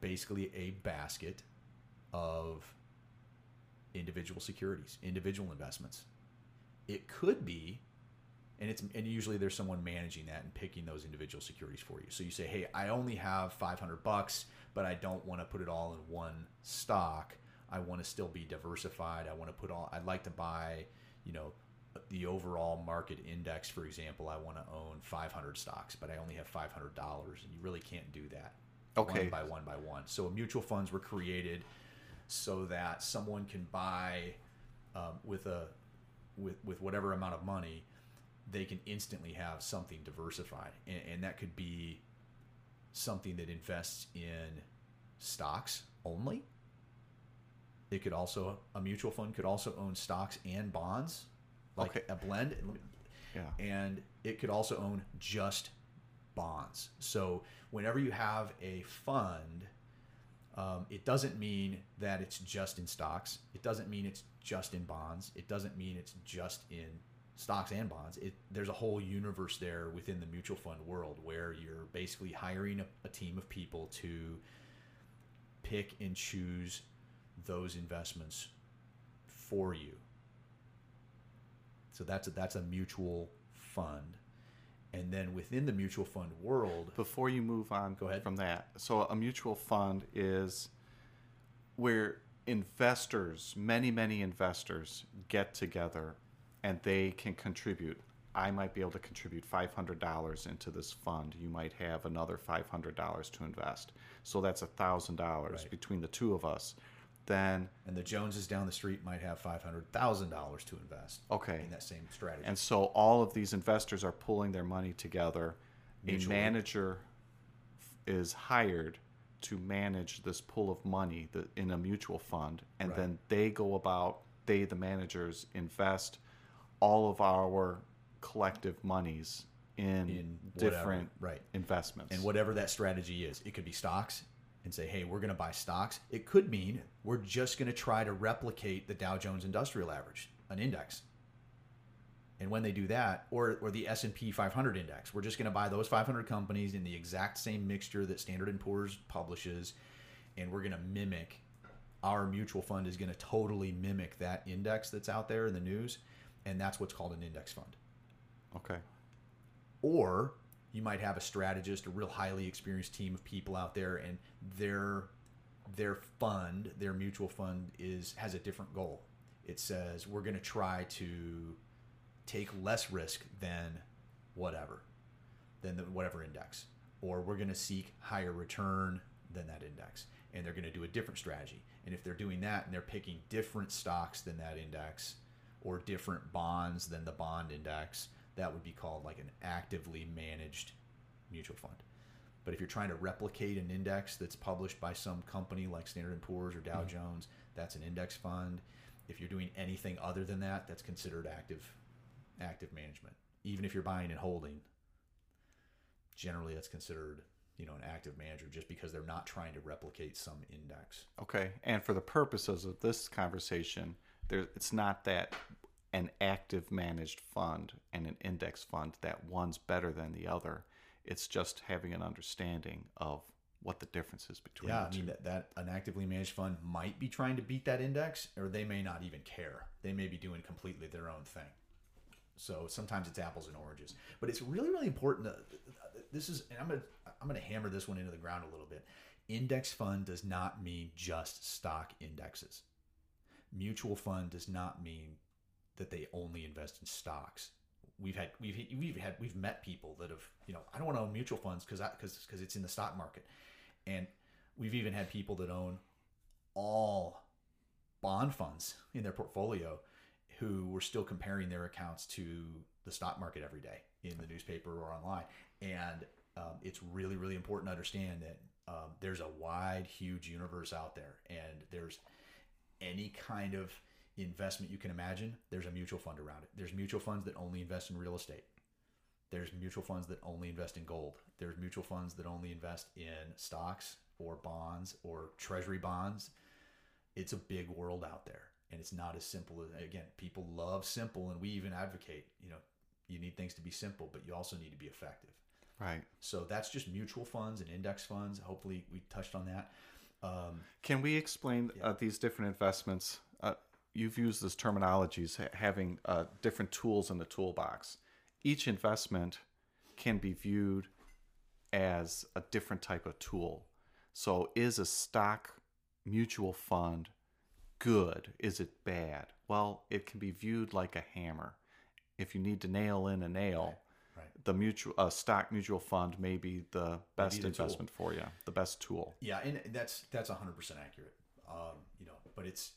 basically a basket of individual securities, individual investments. It could be, and it's and usually there's someone managing that and picking those individual securities for you. So you say, hey, I only have five hundred bucks, but I don't want to put it all in one stock. I want to still be diversified. I want to put all, I'd like to buy, you know, the overall market index, for example. I want to own five hundred stocks, but I only have five hundred dollars, and you really can't do that. Okay. One by one by one. So mutual funds were created so that someone can buy um, with a with with whatever amount of money, they can instantly have something diversified, and, and that could be something that invests in stocks only. It could also, a mutual fund could also own stocks and bonds, like okay. a blend. Yeah. And it could also own just bonds. So whenever you have a fund, um, it doesn't mean that it's just in stocks. It doesn't mean it's just in bonds. It doesn't mean it's just in stocks and bonds. It, there's a whole universe there within the mutual fund world where you're basically hiring a, a team of people to pick and choose those investments for you. So that's a, that's a mutual fund. And then within the mutual fund world, before you move on, go ahead. From that, so a mutual fund is where investors, many many investors get together and they can contribute. I might be able to contribute five hundred dollars into this fund. You might have another five hundred dollars to invest. So that's one thousand dollars right. between the two of us. Then, and the Joneses down the street might have five hundred thousand dollars to invest okay. in that same strategy. And so all of these investors are pulling their money together. Mutually. A manager is hired to manage this pool of money in a mutual fund. And right. then they go about, they, the managers, invest all of our collective monies in, in different whatever, right. investments. And whatever that strategy is, it could be stocks. And say, hey, we're going to buy stocks. It could mean we're just going to try to replicate the Dow Jones Industrial Average, an index. And when they do that, or or the S and P five hundred index, we're just going to buy those five hundred companies in the exact same mixture that Standard and Poor's publishes, and we're going to mimic, our mutual fund is going to totally mimic that index that's out there in the news, and that's what's called an index fund. Okay. Or you might have a strategist, a real highly experienced team of people out there, and their their fund, their mutual fund is has a different goal. It says we're going to try to take less risk than whatever, than the, whatever index, or we're going to seek higher return than that index, and they're going to do a different strategy. And if they're doing that and they're picking different stocks than that index, or different bonds than the bond index, that would be called like an actively managed mutual fund. But if you're trying to replicate an index that's published by some company like Standard and Poor's or Dow mm-hmm. Jones, that's an index fund. If you're doing anything other than that, that's considered active active management. Even if you're buying and holding, generally that's considered, you know, an active manager, just because they're not trying to replicate some index. Okay. And for the purposes of this conversation, there it's not that an active managed fund and an index fund, that one's better than the other. It's just having an understanding of what the difference is between yeah, the two. Yeah, I mean, that, that an actively managed fund might be trying to beat that index, or they may not even care. They may be doing completely their own thing. So sometimes it's apples and oranges, but it's really, really important. To, this is, and I'm gonna, I'm gonna hammer this one into the ground a little bit. Index fund does not mean just stock indexes. Mutual fund does not mean that they only invest in stocks. We've had, we've, we've had, we've met people that have, you know, I don't want to own mutual funds because I, because, because it's in the stock market, and we've even had people that own all bond funds in their portfolio who were still comparing their accounts to the stock market every day in the newspaper or online. And um, it's really, really important to understand that um, there's a wide, huge universe out there, and there's any kind of investment you can imagine. There's a mutual fund around it. There's mutual funds that only invest in real estate. There's mutual funds that only invest in gold. There's mutual funds that only invest in stocks or bonds or treasury bonds. It's a big world out there. And it's not as simple as, again, people love simple, and we even advocate, you know, you need things to be simple, but you also need to be effective. Right. So that's just mutual funds and index funds. Hopefully we touched on that. Um, Can we explain yeah. uh, these different investments? Uh, you've used this terminologies, having uh, different tools in the toolbox. Each investment can be viewed as a different type of tool. So is a stock mutual fund good? Is it bad? Well, it can be viewed like a hammer. If you need to nail in a nail, right, right. the mutual uh, stock mutual fund may be the best the investment tool. for you, the best tool. Yeah, and that's that's one hundred percent accurate. Um, you know, but it's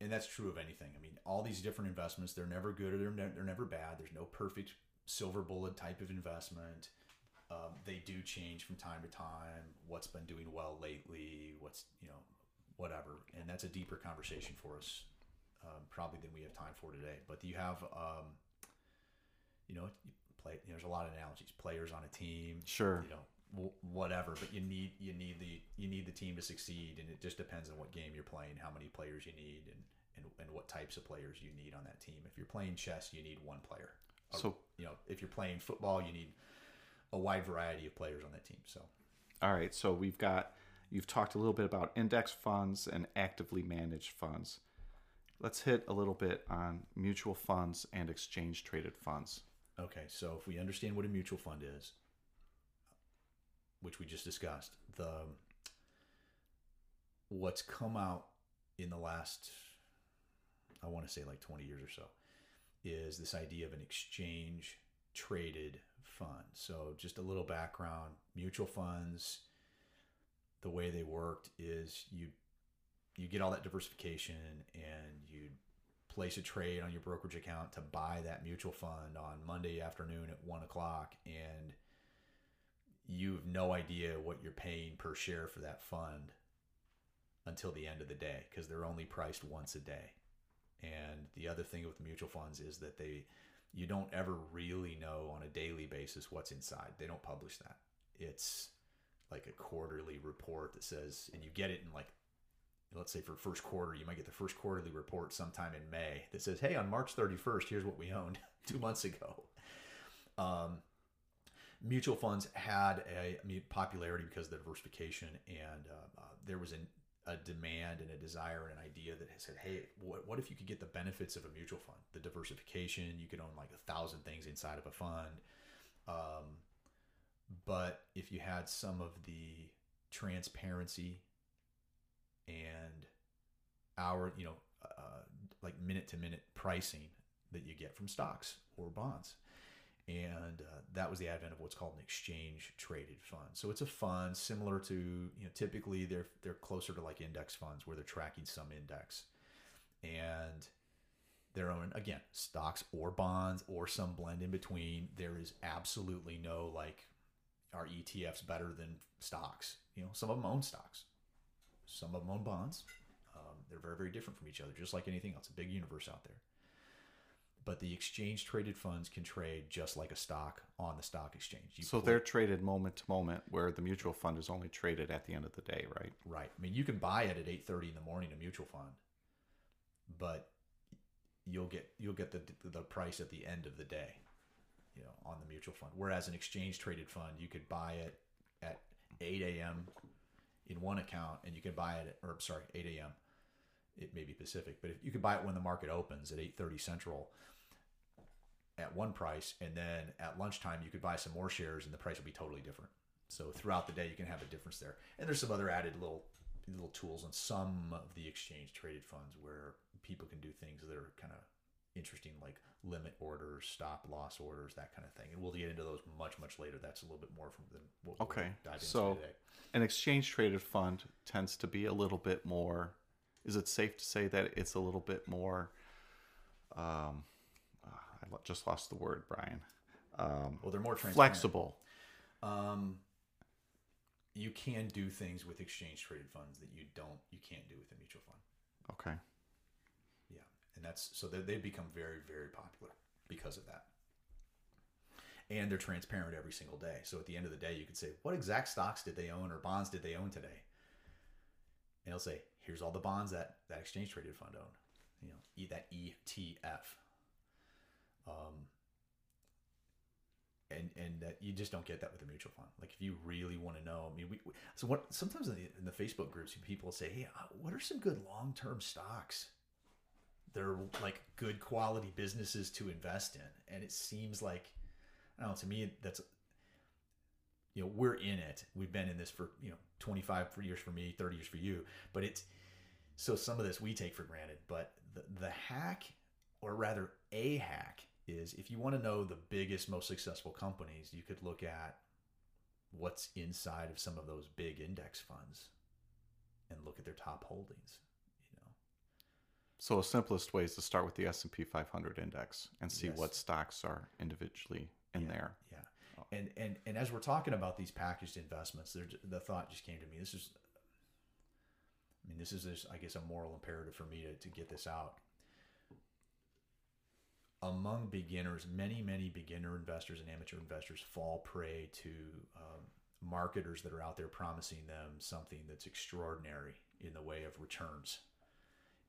and that's true of anything. I mean, all these different investments, they're never good or they're ne- they're never bad. There's no perfect silver bullet type of investment. Um, they do change from time to time. What's been doing well lately? What's you know. whatever. And that's a deeper conversation for us, um, probably than we have time for today. But you have, um, you know, you play, you know, there's a lot of analogies, players on a team, sure, you know, w- whatever, but you need, you need the, you need the team to succeed. And it just depends on what game you're playing, how many players you need, and, and, and what types of players you need on that team. If you're playing chess, you need one player. So, you know, if you're playing football, you need a wide variety of players on that team. So, all right. So we've got, You've talked a little bit about index funds and actively managed funds. Let's hit a little bit on mutual funds and exchange-traded funds. Okay, so if we understand what a mutual fund is, which we just discussed, the what's come out in the last, I want to say like twenty years or so, is this idea of an exchange-traded fund. So just a little background, mutual funds, the way they worked is you you get all that diversification, and you place a trade on your brokerage account to buy that mutual fund on Monday afternoon at one o'clock, and you have no idea what you're paying per share for that fund until the end of the day, because they're only priced once a day. And the other thing with mutual funds is that they you don't ever really know on a daily basis what's inside. They don't publish that. It's like a quarterly report that says, and you get it in like, let's say for first quarter, you might get the first quarterly report sometime in May that says, hey, on March thirty-first, here's what we owned two months ago. Um, mutual funds had a I mean, popularity because of the diversification, and uh, uh, there was an, a demand and a desire and an idea that said, hey, what, what if you could get the benefits of a mutual fund? The diversification, you could own like a thousand things inside of a fund. Um, But if you had some of the transparency and our, you know, uh, like minute to minute pricing that you get from stocks or bonds. And uh, that was the advent of what's called an exchange traded fund. So it's a fund similar to, you know, typically they're, they're closer to like index funds where they're tracking some index, and their own, again, stocks or bonds or some blend in between. There is absolutely no like, are E T Fs better than stocks? You know, some of them own stocks, some of them own bonds. Um, they're very, very different from each other, just like anything else. A big universe out there. But the exchange-traded funds can trade just like a stock on the stock exchange. You so put, they're traded moment to moment, where the mutual fund is only traded at the end of the day, right? Right. I mean, you can buy it at eight thirty in the morning, a mutual fund, but you'll get you'll get the the price at the end of the day, you know, on the mutual fund. Whereas an exchange traded fund, you could buy it at eight a.m. in one account, and you could buy it, at, or sorry, eight a.m. It may be Pacific, but if you could buy it when the market opens at eight thirty Central, at one price, and then at lunchtime you could buy some more shares and the price will be totally different. So throughout the day you can have a difference there. And there's some other added little little tools on some of the exchange traded funds where people can do things that are kind of interesting, like limit orders, stop loss orders, that kind of thing. And we'll get into those much, much later. That's a little bit more from than what we'll okay. dive into so today. An exchange traded fund tends to be a little bit more, is it safe to say that it's a little bit more, um, uh, I just lost the word, Brian. Um, well, they're more flexible. Um, you can do things with exchange traded funds that you don't, you can't do with a mutual fund. Okay. And that's so that they become very, very popular because of that. And they're transparent every single day. So at the end of the day, you could say, what exact stocks did they own or bonds did they own today? And it'll say, here's all the bonds that that exchange traded fund owned, you know, e, that E T F. Um, and and that you just don't get that with a mutual fund. Like if you really want to know, I mean, we, we so what sometimes in the, in the Facebook groups, people say, hey, what are some good long-term stocks? They're like good quality businesses to invest in. And it seems like, I don't know, to me, that's, you know, we're in it. We've been in this for, you know, twenty-five years for me, thirty years for you. But it's, so some of this we take for granted. But the, the hack, or rather a hack, is if you want to know the biggest, most successful companies, you could look at what's inside of some of those big index funds and look at their top holdings. So the simplest way is to start with the S and P five hundred index and see yes. what stocks are individually in yeah, there. Yeah. Oh. And, and and as we're talking about these packaged investments, the thought just came to me. This is, I mean, this is, this, I guess, a moral imperative for me to, to get this out. Among beginners, many, many beginner investors and amateur investors fall prey to um, marketers that are out there promising them something that's extraordinary in the way of returns.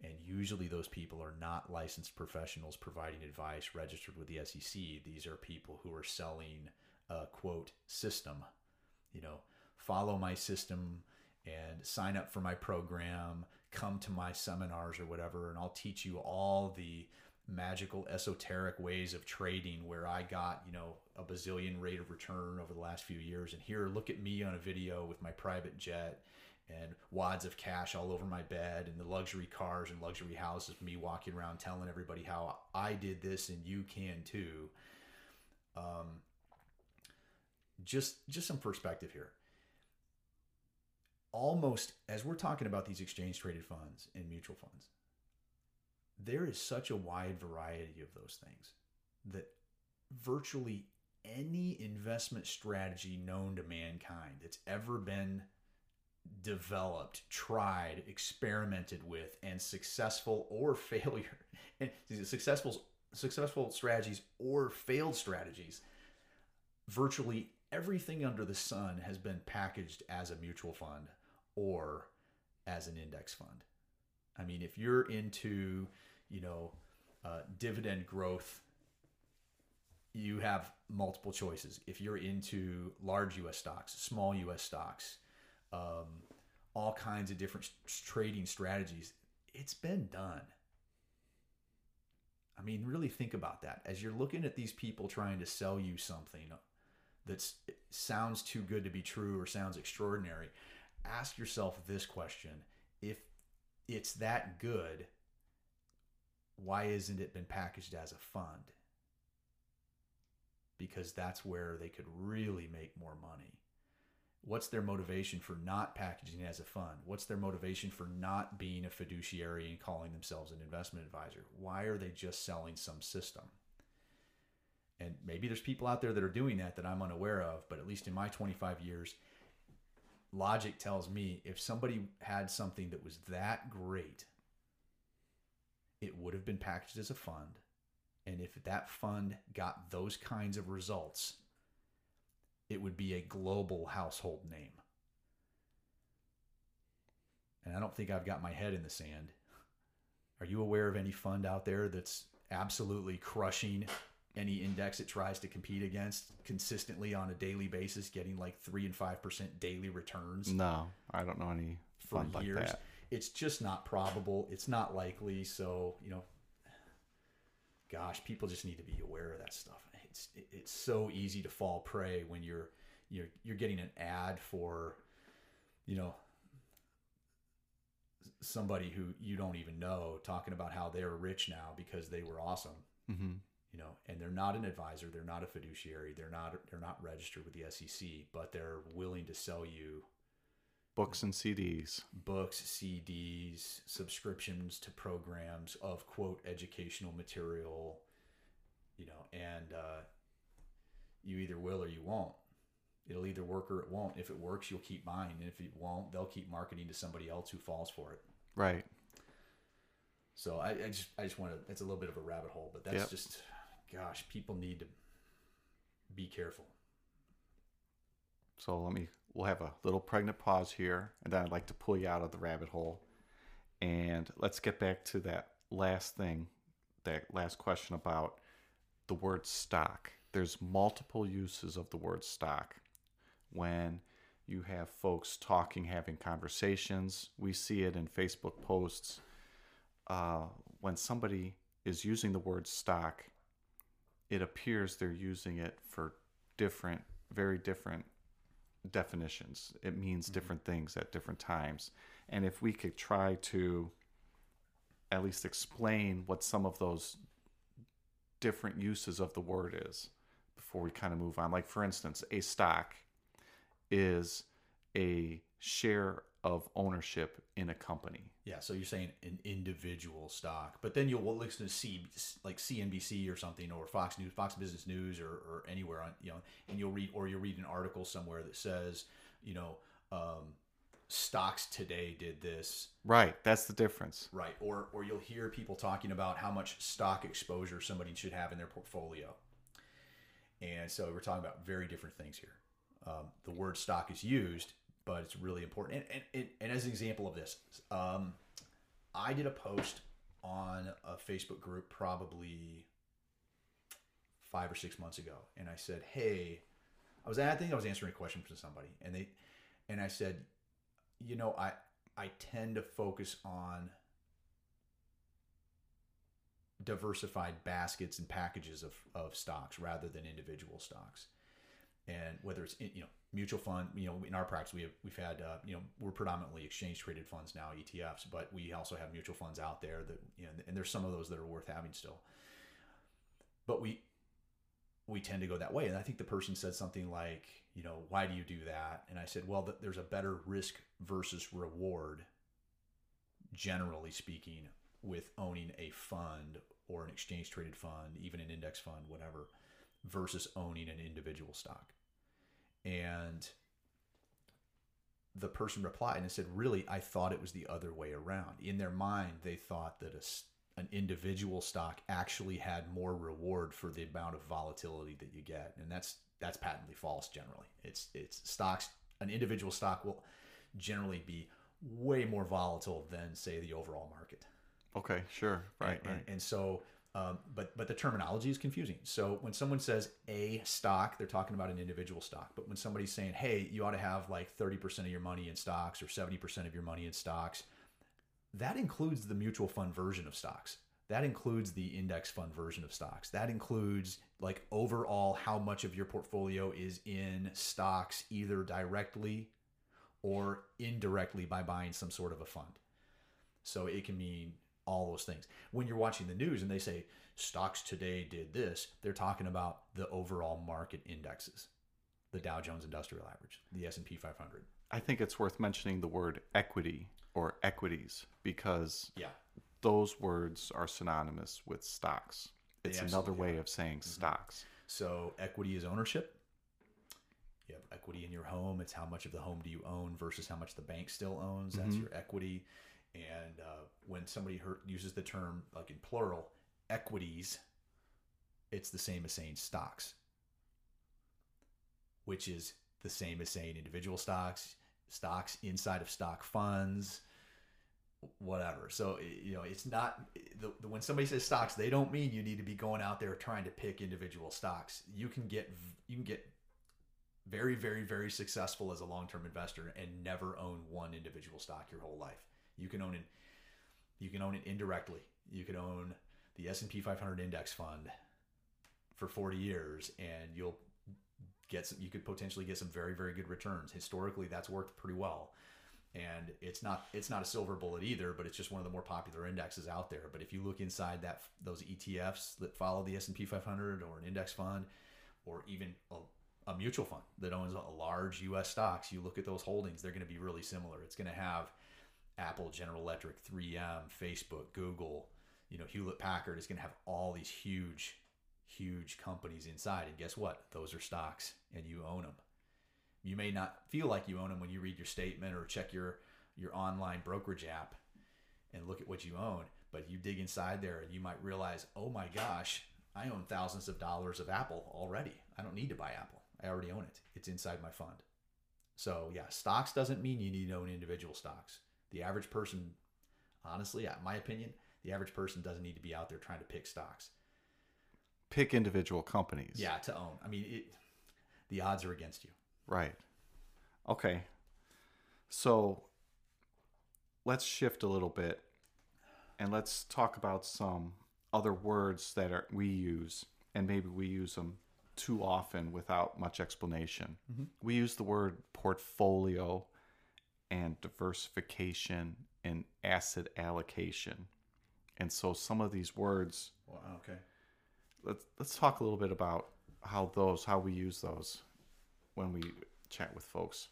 And usually those people are not licensed professionals providing advice registered with the S E C. These are people who are selling a, quote, system. You know, follow my system and sign up for my program, come to my seminars or whatever, and I'll teach you all the magical, esoteric ways of trading where I got, you know, a bazillion rate of return over the last few years. And here, look at me on a video with my private jet and wads of cash all over my bed and the luxury cars and luxury houses, me walking around telling everybody how I did this and you can too. Um, just, just some perspective here. Almost, as we're talking about these exchange traded funds and mutual funds, there is such a wide variety of those things that virtually any investment strategy known to mankind that's ever been developed, tried, experimented with, and successful or failure, and successful successful strategies or failed strategies, virtually everything under the sun has been packaged as a mutual fund or as an index fund. I mean, if you're into, you know, uh, dividend growth, you have multiple choices. If you're into large U S stocks, small U S stocks, Um, all kinds of different trading strategies. It's been done. I mean, really think about that. As you're looking at these people trying to sell you something that sounds too good to be true or sounds extraordinary, ask yourself this question. If it's that good, why isn't it been packaged as a fund? Because that's where they could really make more money. What's their motivation for not packaging it as a fund? What's their motivation for not being a fiduciary and calling themselves an investment advisor? Why are they just selling some system? And maybe there's people out there that are doing that that I'm unaware of, but at least in my twenty-five years, logic tells me if somebody had something that was that great, it would have been packaged as a fund. And if that fund got those kinds of results, it would be a global household name. And I don't think I've got my head in the sand. Are you aware of any fund out there that's absolutely crushing any index it tries to compete against consistently on a daily basis, getting like three and five percent daily returns? No, I don't know any fund like that. It's just not probable. It's not likely. So, you know, gosh, people just need to be aware of that stuff. It's it's so easy to fall prey when you're you're you're getting an ad for, you know, somebody who you don't even know talking about how they're rich now because they were awesome. Mm-hmm. You know, and they're not an advisor, they're not a fiduciary, they're not they're not registered with the S E C, but they're willing to sell you books and C Ds, books, C Ds, subscriptions to programs of quote educational material, you know, and uh, you either will or you won't. It'll either work or it won't. If it works, you'll keep buying, and if it won't, they'll keep marketing to somebody else who falls for it. Right. So I, I just I just want to. It's a little bit of a rabbit hole, but that's yep. just, gosh, people need to be careful. So let me. We'll have a little pregnant pause here, and then I'd like to pull you out of the rabbit hole, and let's get back to that last thing, that last question about the word stock. There's multiple uses of the word stock. When you have folks talking, having conversations, we see it in Facebook posts. Uh, when somebody is using the word stock, it appears they're using it for different, very different definitions. It means different things at different times. And if we could try to at least explain what some of those different uses of the word is before we kind of move on. Like, for instance, a stock is a share of ownership in a company. Yeah, so you're saying an individual stock, but then you'll listen to C, like C N B C or something, or Fox News, Fox Business News, or, or anywhere on, you know, and you'll read or you'll read an article somewhere that says, you know, um, stocks today did this. Right, that's the difference. Right, or or you'll hear people talking about how much stock exposure somebody should have in their portfolio, and so we're talking about very different things here. Um, the word stock is used, but it's really important. And, and, and as an example of this, um, I did a post on a Facebook group probably five or six months ago. And I said, hey, I was, I think I was answering a question from somebody, and they, and I said, you know, I, I tend to focus on diversified baskets and packages of, of stocks rather than individual stocks. And whether it's, you know, mutual fund, you know, in our practice, we have, we've had, uh, you know, we're predominantly exchange traded funds now, E T Fs, but we also have mutual funds out there that, you know, and there's some of those that are worth having still, but we, we tend to go that way. And I think the person said something like, you know, why do you do that? And I said, well, there's a better risk versus reward, generally speaking, with owning a fund or an exchange traded fund, even an index fund, whatever, versus owning an individual stock. And the person replied and said, really, I thought it was the other way around. In their mind, they thought that a, an individual stock actually had more reward for the amount of volatility that you get. And that's that's patently false generally. It's it's stocks, an individual stock will generally be way more volatile than, say, the overall market. Okay, sure. Right. And, right. and, and so Um, but but the terminology is confusing. So when someone says a stock, they're talking about an individual stock. But when somebody's saying, hey, you ought to have like thirty percent of your money in stocks or seventy percent of your money in stocks, that includes the mutual fund version of stocks. That includes the index fund version of stocks. That includes like overall how much of your portfolio is in stocks, either directly or indirectly by buying some sort of a fund. So it can mean all those things. When you're watching the news and they say stocks today did this, they're talking about the overall market indexes, the Dow Jones Industrial Average, the S and P five hundred. I think it's worth mentioning the word equity or equities because yeah. those words are synonymous with stocks. It's another way are. of saying mm-hmm. stocks. So equity is ownership. You have equity in your home. It's how much of the home do you own versus how much the bank still owns. That's mm-hmm. your equity. And uh, when somebody heard, uses the term like in plural, equities, it's the same as saying stocks, which is the same as saying individual stocks, stocks inside of stock funds, whatever. So, you know, it's not the, the, when somebody says stocks, they don't mean you need to be going out there trying to pick individual stocks. You can get you can get very, very, very successful as a long-term investor and never own one individual stock your whole life. You can own it. You can own it indirectly. You can own the S and P five hundred index fund for forty years, and you'll get some, you could potentially get some very, very good returns. Historically, that's worked pretty well. And it's not it's not a silver bullet either, but it's just one of the more popular indexes out there. But if you look inside that those E T Fs that follow the S and P five hundred, or an index fund, or even a, a mutual fund that owns a large U S stocks, you look at those holdings, they're going to be really similar. It's going to have Apple, General Electric, three M, Facebook, Google, you know, Hewlett-Packard. Is going to have all these huge, huge companies inside. And guess what? Those are stocks, and you own them. You may not feel like you own them when you read your statement or check your, your online brokerage app and look at what you own, but you dig inside there and you might realize, oh my gosh, I own thousands of dollars of Apple already. I don't need to buy Apple. I already own it. It's inside my fund. So yeah, stocks doesn't mean you need to own individual stocks. The average person, honestly, in my opinion, the average person doesn't need to be out there trying to pick stocks. Pick individual companies. Yeah, to own. I mean, it, the odds are against you. Right. Okay. So let's shift a little bit and let's talk about some other words that are, we use, and maybe we use them too often without much explanation. Mm-hmm. We use the word portfolio and diversification and asset allocation. And so some of these words, wow, okay. Let's let's talk a little bit about how those how we use those when we chat with folks.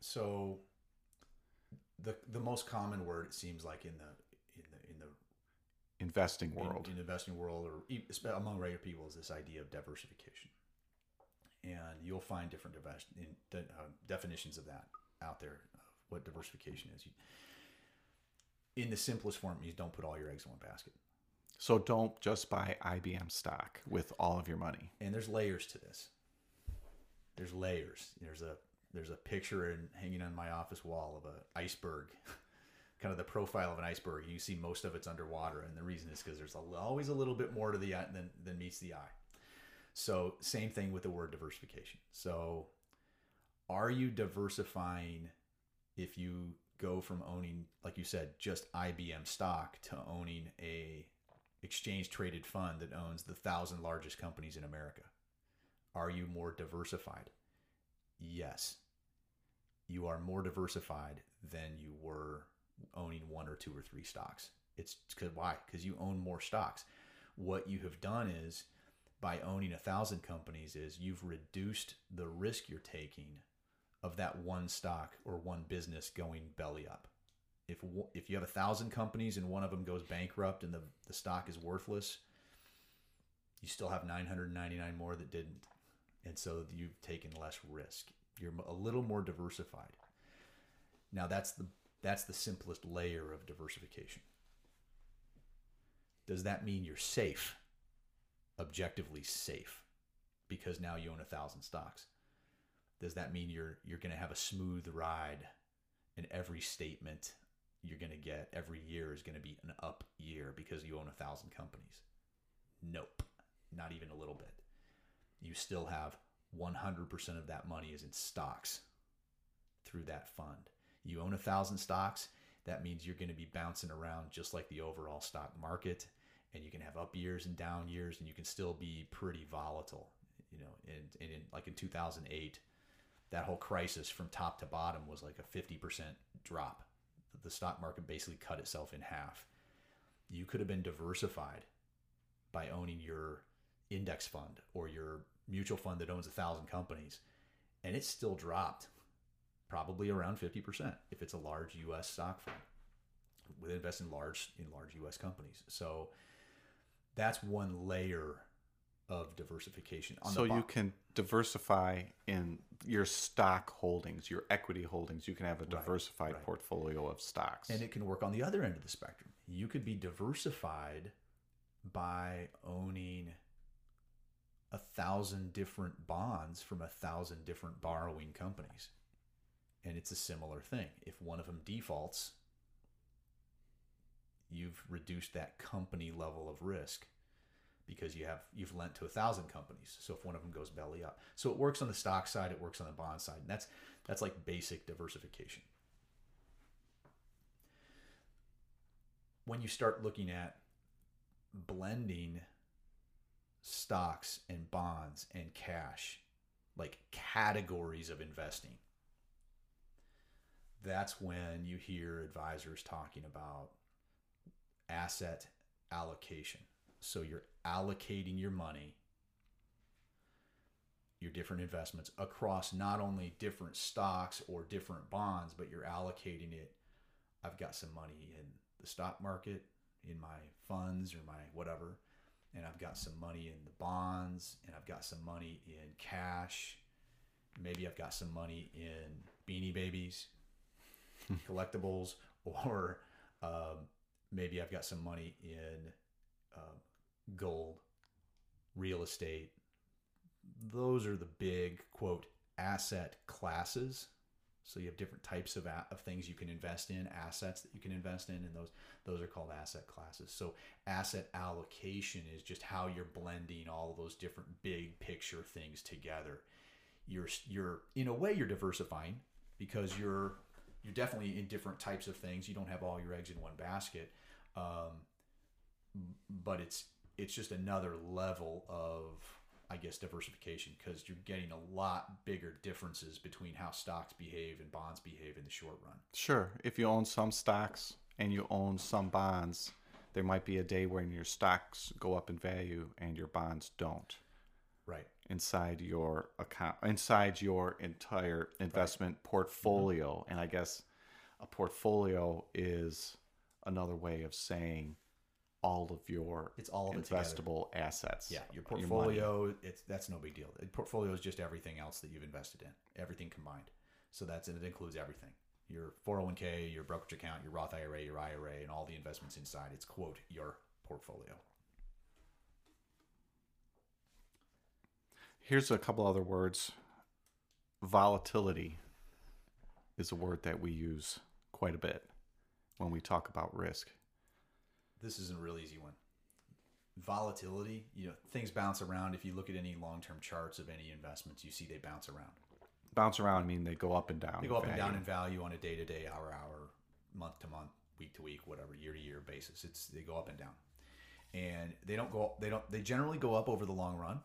So the the most common word, it seems like, in the in the in the investing world, in, in investing world, or among regular people, is this idea of diversification. And you'll find different definitions of that out there, of what diversification is. You, in the simplest form, it means don't put all your eggs in one basket. So don't just buy I B M stock with all of your money. And there's layers to this. There's layers. There's a there's a picture in, hanging on my office wall of an iceberg, kind of the profile of an iceberg. You see most of it's underwater, and the reason is because there's a, always a little bit more to the eye than than meets the eye. So same thing with the word diversification. So are you diversifying if you go from owning, like you said, just I B M stock to owning a exchange traded fund that owns the thousand largest companies in America? Are you more diversified? Yes. You are more diversified than you were owning one or two or three stocks. It's because why? Because you own more stocks. What you have done is, by owning a thousand companies, is you've reduced the risk you're taking of that one stock or one business going belly up. If if you have a thousand companies and one of them goes bankrupt and the, the stock is worthless, you still have nine hundred ninety-nine more that didn't. And so you've taken less risk. You're a little more diversified. Now that's the that's the simplest layer of diversification. Does that mean you're safe? Objectively safe, because now you own a thousand stocks. Does that mean you're you're going to have a smooth ride, and every statement you're going to get every year is going to be an up year because you own a thousand companies? Nope. Not even a little bit. You still have one hundred percent of that money is in stocks through that fund. You own a thousand stocks. That means you're going to be bouncing around just like the overall stock market, and you can have up years and down years, and you can still be pretty volatile. You know, and, and in, like in two thousand eight, that whole crisis from top to bottom was like a fifty percent drop. The stock market basically cut itself in half. You could have been diversified by owning your index fund or your mutual fund that owns a thousand companies, and it still dropped probably around fifty percent if it's a large U S stock fund. We invest in large in large U S companies. So that's one layer of diversification. On so the you can diversify in your stock holdings, your equity holdings. You can have a diversified right, right. portfolio of stocks. And it can work on the other end of the spectrum. You could be diversified by owning a thousand different bonds from a thousand different borrowing companies. And it's a similar thing. If one of them defaults, you've reduced that company level of risk because you have, you've lent to a thousand companies. So if one of them goes belly up, so it works on the stock side, it works on the bond side. And that's, that's like basic diversification. When you start looking at blending stocks and bonds and cash, like categories of investing, that's when you hear advisors talking about asset allocation. So you're allocating your money, your different investments, across not only different stocks or different bonds, but you're allocating it. I've got some money in the stock market, in my funds or my whatever, and I've got some money in the bonds, and I've got some money in cash. Maybe I've got some money in Beanie Babies, collectibles, or um, maybe I've got some money in uh, gold, real estate. Those are the big, quote, asset classes. So you have different types of, of things you can invest in, assets that you can invest in, and those those are called asset classes. So asset allocation is just how you're blending all of those different big picture things together. You're you're in a way you're diversifying, because you're you're definitely in different types of things. You don't have all your eggs in one basket, um, but it's it's just another level of, I guess, diversification, because you're getting a lot bigger differences between how stocks behave and bonds behave in the short run. Sure. If you own some stocks and you own some bonds, there might be a day when your stocks go up in value and your bonds don't. Right. Inside your account, inside your entire investment right. portfolio. Mm-hmm. And I guess a portfolio is another way of saying all of your it's all of investable together. Assets. Yeah, your portfolio, your it's that's no big deal. A portfolio is just everything else that you've invested in, everything combined. So that's, and it includes everything. Your four oh one k, your brokerage account, your Roth I R A, your I R A, and all the investments inside. It's, quote, your portfolio. Here's a couple other words. Volatility is a word that we use quite a bit when we talk about risk. This is a real easy one. Volatility, you know, things bounce around. If you look at any long-term charts of any investments, you see they bounce around. Bounce around, I mean they go up and down. They go up and down in value on a day-to-day, hour-hour, month-to-month, week-to-week, whatever, year-to-year basis. It's they go up and down, and they don't go. They don't. They generally go up over the long run.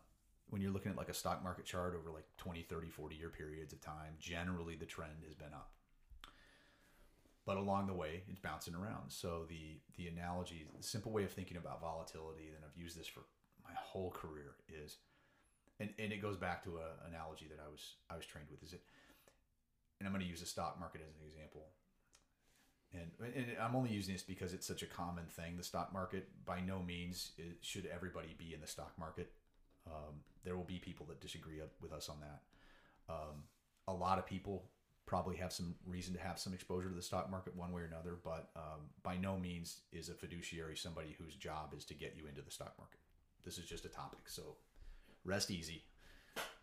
When you're looking at like a stock market chart over like twenty, thirty, forty year periods of time, generally the trend has been up. But along the way, it's bouncing around. So the the analogy, the simple way of thinking about volatility, and I've used this for my whole career, is, and, and it goes back to an analogy that I was I was trained with, is it, and I'm going to use the stock market as an example. And, and I'm only using this because it's such a common thing, the stock market. By no means should everybody be in the stock market. Um, there will be people that disagree with us on that. Um, a lot of people probably have some reason to have some exposure to the stock market one way or another, but um, by no means is a fiduciary somebody whose job is to get you into the stock market. This is just a topic, so rest easy.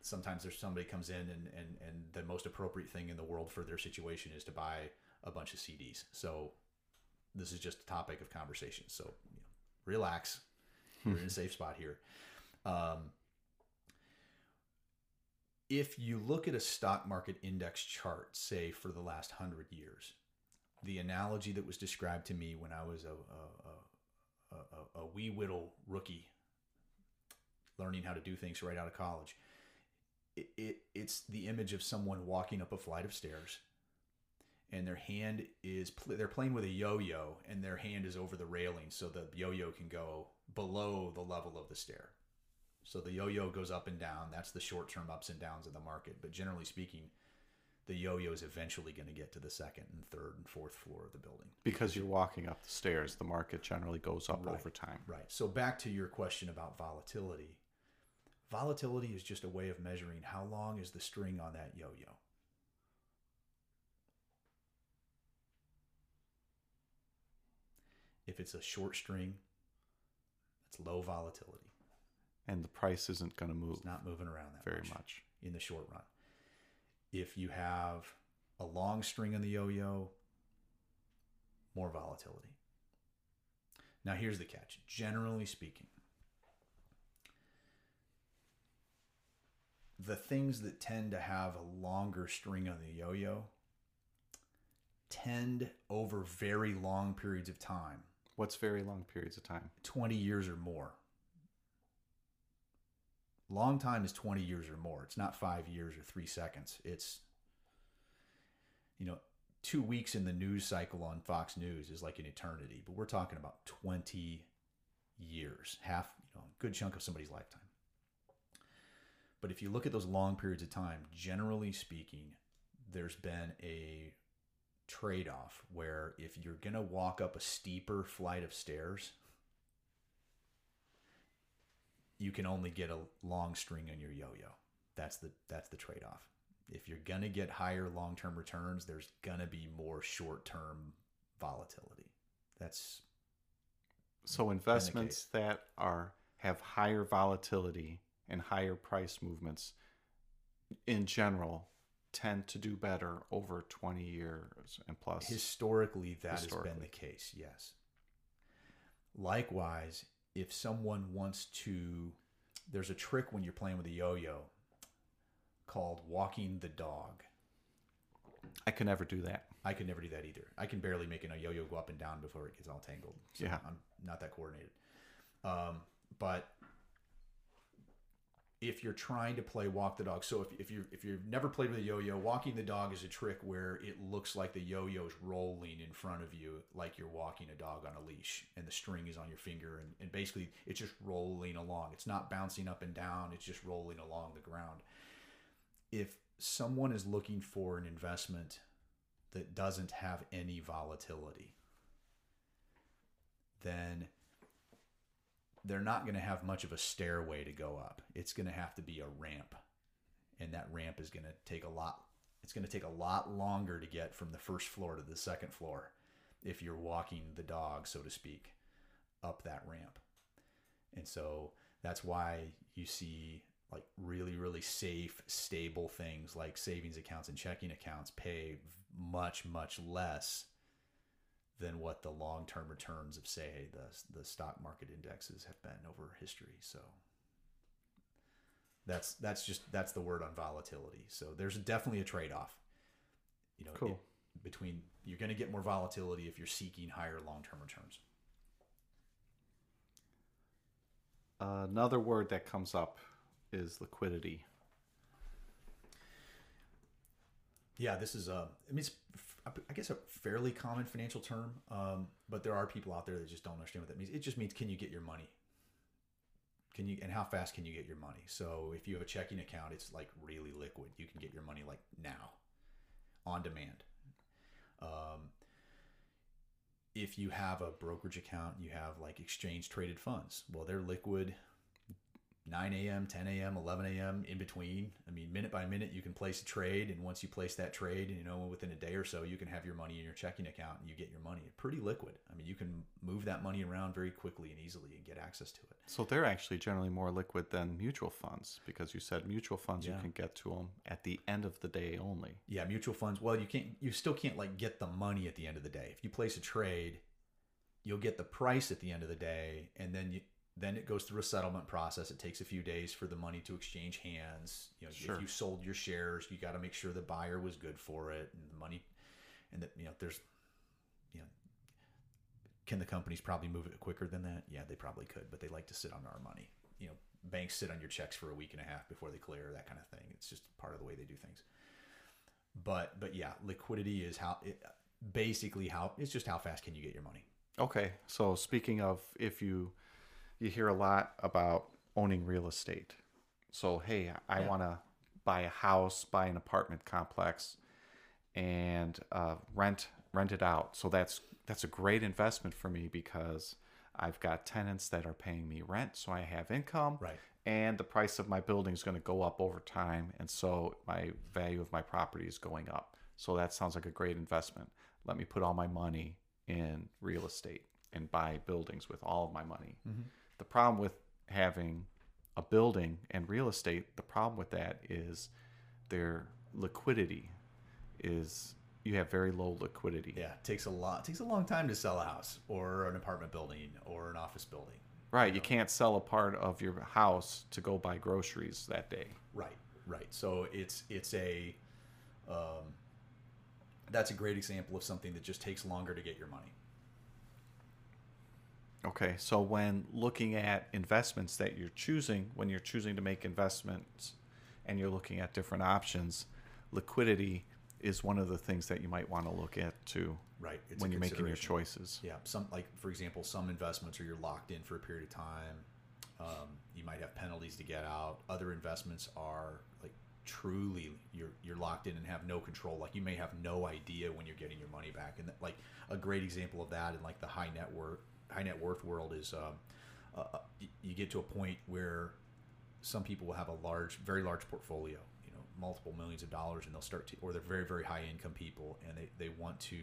Sometimes there's somebody comes in and, and, and the most appropriate thing in the world for their situation is to buy a bunch of C Ds. So this is just a topic of conversation. So you know, relax, you're in a safe spot here. Um, If you look at a stock market index chart, say for the last hundred years, the analogy that was described to me when I was a, a, a, a, a wee whittle rookie learning how to do things right out of college, it, it, it's the image of someone walking up a flight of stairs, and their hand is, they're playing with a yo-yo, and their hand is over the railing so the yo-yo can go below the level of the stair. So the yo-yo goes up and down. That's the short-term ups and downs of the market. But generally speaking, the yo-yo is eventually going to get to the second and third and fourth floor of the building. Because you're walking up the stairs, the market generally goes up right. over time. Right. So back to your question about volatility. Volatility is just a way of measuring how long is the string on that yo-yo. If it's a short string, it's low volatility. And the price isn't going to move. It's not moving around that very much, much in the short run. If you have a long string in the yo-yo, more volatility. Now here's the catch. Generally speaking, the things that tend to have a longer string on the yo-yo tend over very long periods of time What's very long periods of time? twenty years or more. Long time is twenty years or more. It's not five years or three seconds. It's, you know, two weeks in the news cycle on Fox News is like an eternity, but we're talking about twenty years, half, you know, a good chunk of somebody's lifetime. But if you look at those long periods of time, generally speaking, there's been a trade-off where if you're going to walk up a steeper flight of stairs, you can only get a long string on your yo-yo. That's the that's the trade-off. If you're going to get higher long-term returns, there's going to be more short-term volatility. That's so investments that are have higher volatility and higher price movements in general tend to do better over twenty years and plus. Historically, that Historically. has been the case, yes. Likewise, if someone wants to, there's a trick when you're playing with a yo-yo called walking the dog. I can never do that. I can never do that either. I can barely make a yo-yo go up and down before it gets all tangled. So yeah. I'm not that coordinated. Um, but if you're trying to play walk the dog, so if, if, you're, if you've never played with a yo-yo, walking the dog is a trick where it looks like the yo-yo is rolling in front of you like you're walking a dog on a leash and the string is on your finger and, and basically it's just rolling along. It's not bouncing up and down. It's just rolling along the ground. If someone is looking for an investment that doesn't have any volatility, then they're not going to have much of a stairway to go up. It's going to have to be a ramp. And that ramp is going to take a lot. It's going to take a lot longer to get from the first floor to the second floor if you're walking the dog, so to speak, up that ramp. And so that's why you see like really, really safe, stable things like savings accounts and checking accounts pay much, much less than what the long-term returns of, say, the the stock market indexes have been over history. So that's that's just that's the word on volatility. So there's definitely a trade-off, you know, cool. it, between you're going to get more volatility if you're seeking higher long-term returns. Uh, another word that comes up is liquidity. Yeah, this is a, I mean, it's, I guess, a fairly common financial term, um, but there are people out there that just don't understand what that means. It just means, can you get your money? Can you, and how fast can you get your money? So if you have a checking account, it's like really liquid. You can get your money like now, on demand. Um, if you have a brokerage account, you have like exchange traded funds. Well, they're liquid. nine a.m., ten a.m., eleven a.m., in between. I mean, minute by minute, you can place a trade. And once you place that trade, you know, within a day or so, you can have your money in your checking account and you get your money. Pretty liquid. I mean, you can move that money around very quickly and easily and get access to it. So they're actually generally more liquid than mutual funds because you said mutual funds, yeah. You can get to them at the end of the day only. Yeah, mutual funds. Well, you can't, you still can't like get the money at the end of the day. If you place a trade, you'll get the price at the end of the day and then you, Then it goes through a settlement process. It takes a few days for the money to exchange hands. You know, sure. If you sold your shares, you got to make sure the buyer was good for it, and the money, and that, you know, there's, you know, can the companies probably move it quicker than that? Yeah, they probably could, but they like to sit on our money. You know, banks sit on your checks for a week and a half before they clear, that kind of thing. It's just part of the way they do things. But but yeah, liquidity is how it, basically how it's just how fast can you get your money. Okay, so speaking of if you. You hear a lot about owning real estate. So, hey, I yeah. want to buy a house, buy an apartment complex, and uh, rent rent it out. So that's that's a great investment for me because I've got tenants that are paying me rent, so I have income. Right. And the price of my building is going to go up over time, and so my value of my property is going up. So that sounds like a great investment. Let me put all my money in real estate and buy buildings with all of my money. Mm-hmm. The problem with having a building and real estate, the problem with that is their liquidity is you have very low liquidity. Yeah, it takes a lot. It takes a long time to sell a house or an apartment building or an office building. Right, you know? You can't sell a part of your house to go buy groceries that day. Right, right. So it's it's a um, that's a great example of something that just takes longer to get your money. Okay, so when looking at investments that you're choosing, when you're choosing to make investments and you're looking at different options, liquidity is one of the things that you might want to look at too. Right. It's when you're making your choices. Yeah. Some, like for example, some investments where you're locked in for a period of time. Um, you might have penalties to get out. Other investments are like truly you're you're locked in and have no control. Like you may have no idea when you're getting your money back. And that, like a great example of that in like the high net worth high net worth world is um, uh, you get to a point where some people will have a large, very large portfolio, you know, multiple millions of dollars, and they'll start to, or they're very, very high income people, and they, they want to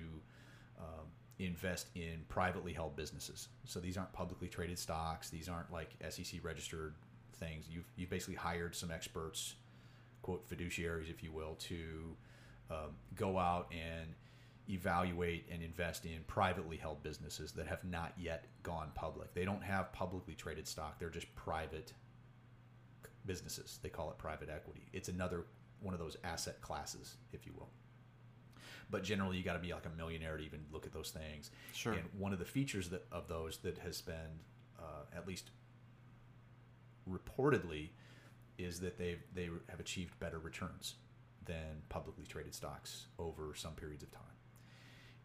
um, invest in privately held businesses. So these aren't publicly traded stocks. These aren't like S E C registered things. You've, you've basically hired some experts, quote, fiduciaries, if you will, to um, go out and evaluate and invest in privately held businesses that have not yet gone public. They don't have publicly traded stock. They're just private businesses. They call it private equity. It's another one of those asset classes, if you will. But generally, you got to be like a millionaire to even look at those things. Sure. And one of the features that, of those that has been, uh, at least reportedly, is that they they have achieved better returns than publicly traded stocks over some periods of time.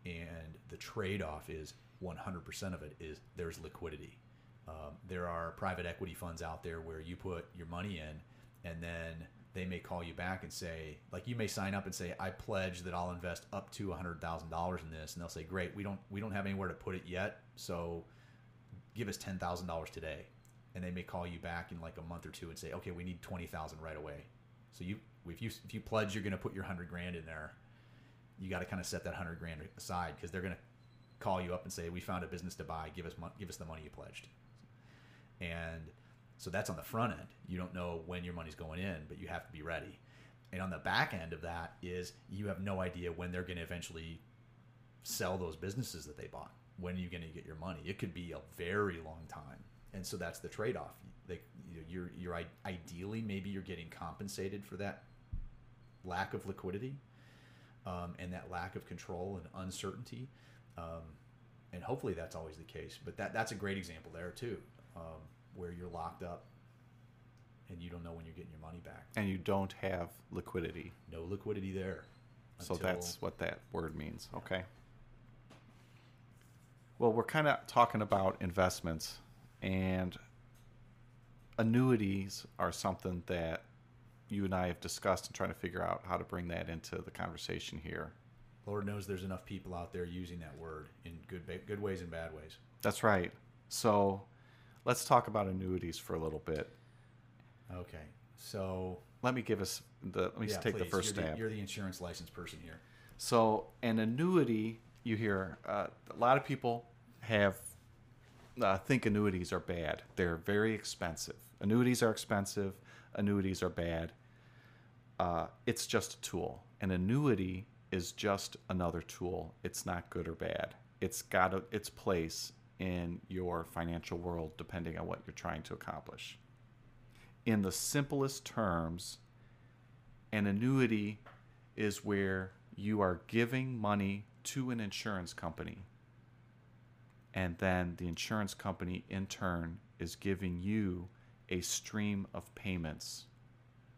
And the trade-off is one hundred percent of it is there's liquidity. Um, there are private equity funds out there where you put your money in, and then they may call you back and say, like you may sign up and say, I pledge that I'll invest up to one hundred thousand dollars in this. And they'll say, great, we don't we don't have anywhere to put it yet, so give us ten thousand dollars today. And they may call you back in like a month or two and say, okay, we need twenty thousand dollars right away. So you if you if you pledge you're going to put your one hundred grand in there, you got to kind of set that one hundred grand aside, because they're going to call you up and say, we found a business to buy, give us give us the money you pledged. And so that's on the front end. You don't know when your money's going in, but you have to be ready. And on the back end of that is you have no idea when they're going to eventually sell those businesses that they bought. When are you going to get your money? It could be a very long time. And so that's the trade-off. They, you're, you're ideally, maybe you're getting compensated for that lack of liquidity um, and that lack of control and uncertainty. Um, and hopefully that's always the case. But that that's a great example there too. Um, where you're locked up and you don't know when you're getting your money back. And you don't have liquidity. No liquidity there. So that's what that word means. Yeah. Okay. Well, we're kind of talking about investments, and annuities are something that you and I have discussed and trying to figure out how to bring that into the conversation here. Lord knows there's enough people out there using that word in good, good ways and bad ways. That's right. So let's talk about annuities for a little bit. Okay, so let me give us the. Let me yeah, take please. the first you're the, stab. You're the insurance licensed person here. So an annuity, you hear uh, a lot of people have uh, think annuities are bad. They're very expensive. Annuities are expensive. Annuities are bad. Uh, it's just a tool. An annuity is just another tool. It's not good or bad. It's got a, its place in your financial world, depending on what you're trying to accomplish. In the simplest terms, an annuity is where you are giving money to an insurance company, and then the insurance company in turn is giving you a stream of payments.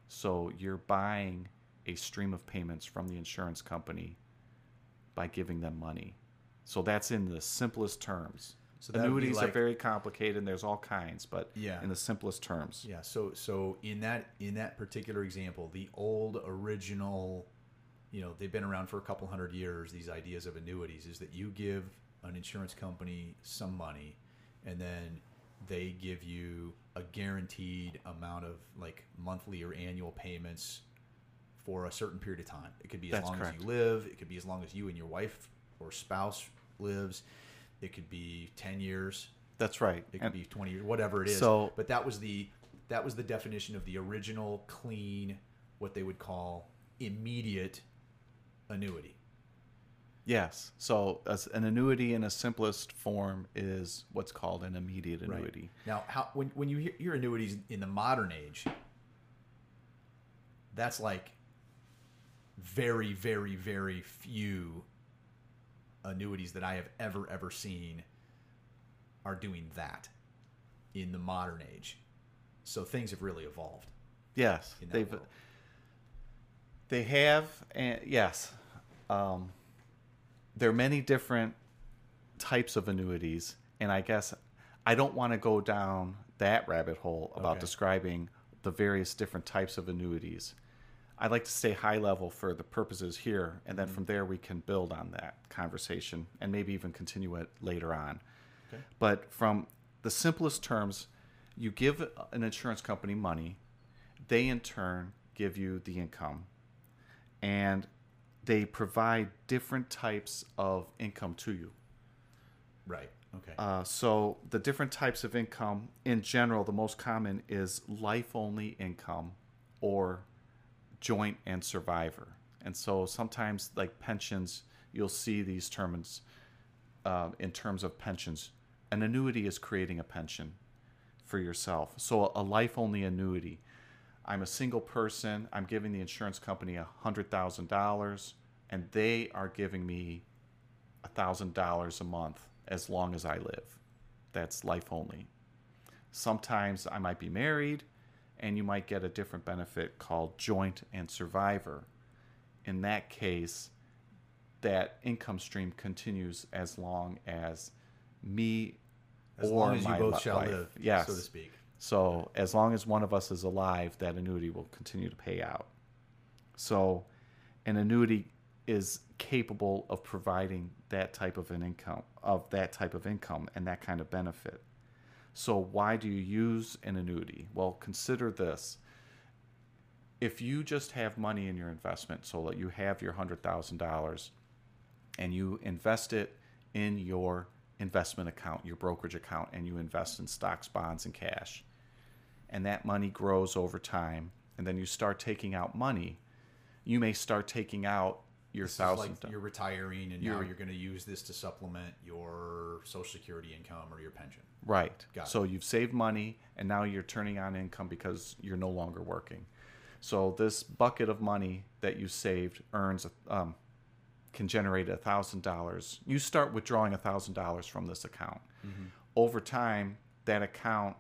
So you're buying a stream of payments from the insurance company by giving them money. So that's in the simplest terms. So annuities like, are very complicated, and there's all kinds, but yeah. in the simplest terms. Yeah. So, so in that in that particular example, the old original, you know, they've been around for a couple hundred years. These ideas of annuities is that you give an insurance company some money, and then they give you a guaranteed amount of like monthly or annual payments for a certain period of time. It could be as That's long correct. as you live. It could be as long as you and your wife or spouse lives. It could be ten years. That's right. It could and be twenty years, whatever it is. So, but that was the that was the definition of the original clean, what they would call immediate annuity. Yes. So as an annuity in a simplest form is what's called an immediate annuity. Right. Now, how, when when you hear, hear annuities in the modern age, that's like very, very, very few annuities that I have ever, ever seen are doing that in the modern age. So things have really evolved. Yes, they've world. they have, and yes, um, there are many different types of annuities, and I guess I don't want to go down that rabbit hole about okay. describing the various different types of annuities. I like to stay high level for the purposes here, and then mm-hmm. from there we can build on that conversation and maybe even continue it later on. Okay. But from the simplest terms, you give an insurance company money, they in turn give you the income, and they provide different types of income to you. Right. Okay. Uh, so the different types of income, in general, the most common is life-only income or joint and survivor. And so sometimes, like pensions, you'll see these terms uh, in terms of pensions. An annuity is creating a pension for yourself. So a life-only annuity. I'm a single person. I'm giving the insurance company one hundred thousand dollars, and they are giving me one thousand dollars a month as long as I live. That's life-only. Sometimes I might be married, and you might get a different benefit called joint and survivor. In that case, that income stream continues as long as me as or long as my you both wife, shall live, yes. so to speak. So as long as one of us is alive, that annuity will continue to pay out. So an annuity is capable of providing that type of an income, of that type of income and that kind of benefit. So why do you use an annuity? Well, consider this. If you just have money in your investment, so that you have your one hundred thousand dollars and you invest it in your investment account, your brokerage account, and you invest in stocks, bonds, and cash, and that money grows over time, and then you start taking out money, you may start taking out your thousand. Like you're retiring, and you're, now you're going to use this to supplement your Social Security income or your pension. Right. Got so it. You've saved money, and now you're turning on income because you're no longer working. So this bucket of money that you saved earns um, can generate a thousand dollars. You start withdrawing a thousand dollars from this account. Mm-hmm. Over time, that account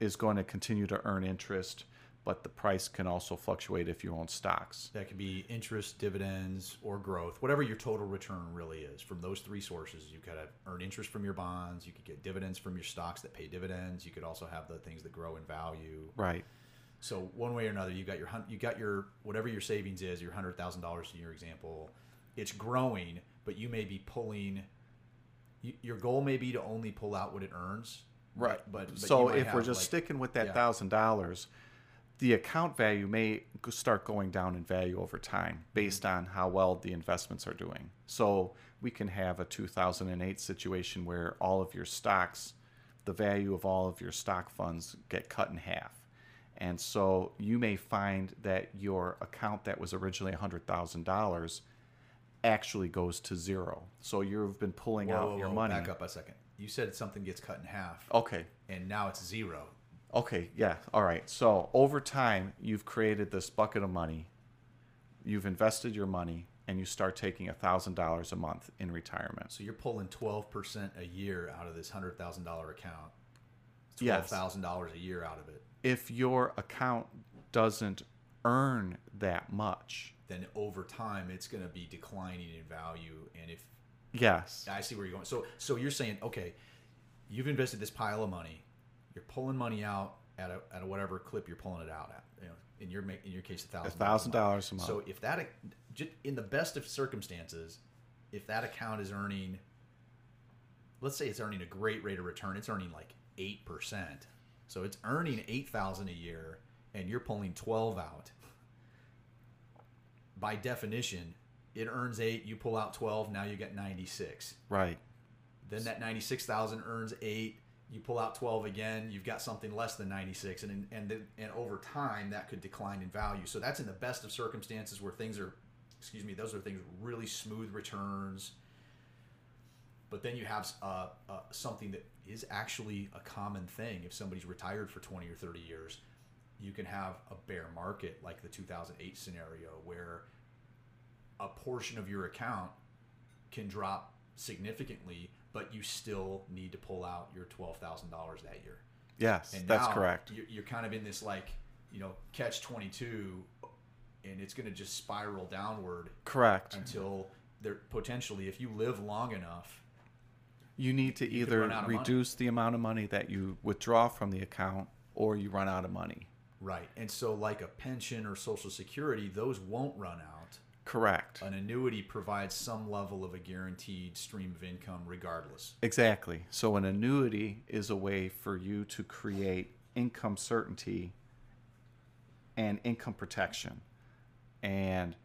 is going to continue to earn interest. But the price can also fluctuate if you own stocks. That can be interest, dividends, or growth. Whatever your total return really is from those three sources. You could earn interest from your bonds. You could get dividends from your stocks that pay dividends. You could also have the things that grow in value. Right. So one way or another, you got your you got your whatever your savings is, your one hundred thousand dollars in your example. It's growing, but you may be pulling. Your goal may be to only pull out what it earns. Right. But, but so if we're just like, sticking with that thousand yeah. dollars. The account value may start going down in value over time based on how well the investments are doing. So we can have a two thousand eight situation where all of your stocks, the value of all of your stock funds get cut in half. And so you may find that your account that was originally one hundred thousand dollars actually goes to zero. So you've been pulling whoa, out whoa, your whoa, money. Back up a second. You said something gets cut in half. Okay. And now it's zero. Okay, yeah, all right. So over time, you've created this bucket of money. You've invested your money, and you start taking one thousand dollars a month in retirement. So you're pulling twelve percent a year out of this one hundred thousand dollars account, twelve thousand dollars yes. a year out of it. If your account doesn't earn that much, then over time, it's going to be declining in value. And if yes. I see where you're going. So, so you're saying, okay, you've invested this pile of money. You're pulling money out at a, at a whatever clip you're pulling it out at. You know, in your in your case, one thousand dollars. one thousand dollars a month. So if that, in the best of circumstances, if that account is earning, let's say it's earning a great rate of return, it's earning like eight percent. So it's earning eight thousand dollars a year, and you're pulling twelve out. By definition, it earns eight, you pull out twelve, now you get ninety-six. Right. Then that ninety-six thousand dollars earns eight. You pull out twelve again, you've got something less than ninety-six, and and the, and over time that could decline in value. So that's in the best of circumstances where things are, excuse me, those are things really smooth returns. But then you have uh, uh, something that is actually a common thing. If somebody's retired for twenty or thirty years, you can have a bear market like the two thousand eight scenario where a portion of your account can drop significantly but you still need to pull out your twelve thousand dollars that year. Yes, and that's correct. You're kind of in this like, you know, catch twenty-two, and it's going to just spiral downward. Correct. Until there potentially, if you live long enough, you need to you either reduce money. the amount of money that you withdraw from the account, or you run out of money. Right. And so like a pension or Social Security, those won't run out. Correct. An annuity provides some level of a guaranteed stream of income regardless. Exactly. So an annuity is a way for you to create income certainty and income protection. And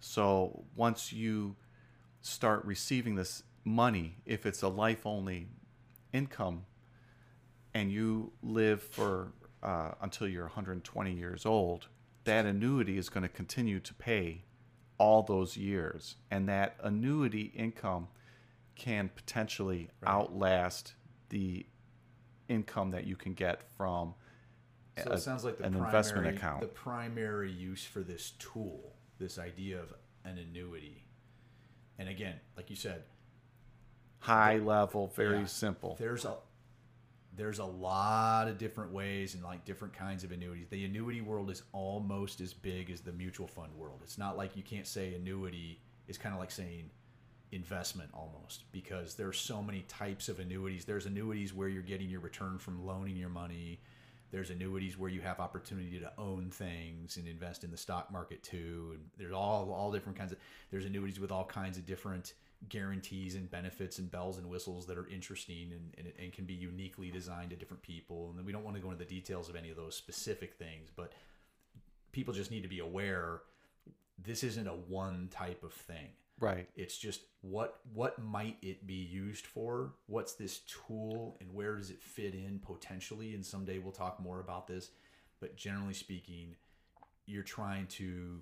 so once you start receiving this money, if it's a life-only income and you live for uh, until you're one hundred twenty years old, that annuity is going to continue to pay all those years, and that annuity income can potentially right. outlast the income that you can get from so a, it sounds like the an primary, investment account. The primary use for this tool, this idea of an annuity, and again, like you said, high the, level, very yeah, simple. There's a there's a lot of different ways and like different kinds of annuities. The annuity world is almost as big as the mutual fund world. It's not like you can't say annuity is kind of like saying investment almost, because there's so many types of annuities. There's annuities where you're getting your return from loaning your money. There's annuities where you have opportunity to own things and invest in the stock market too. And there's all, all different kinds of, there's annuities with all kinds of different guarantees and benefits and bells and whistles that are interesting and, and, and can be uniquely designed to different people. And we don't want to go into the details of any of those specific things, but people just need to be aware this isn't a one type of thing. Right. It's just what what might it be used for? What's this tool and where does it fit in potentially? And someday we'll talk more about this. But generally speaking, you're trying to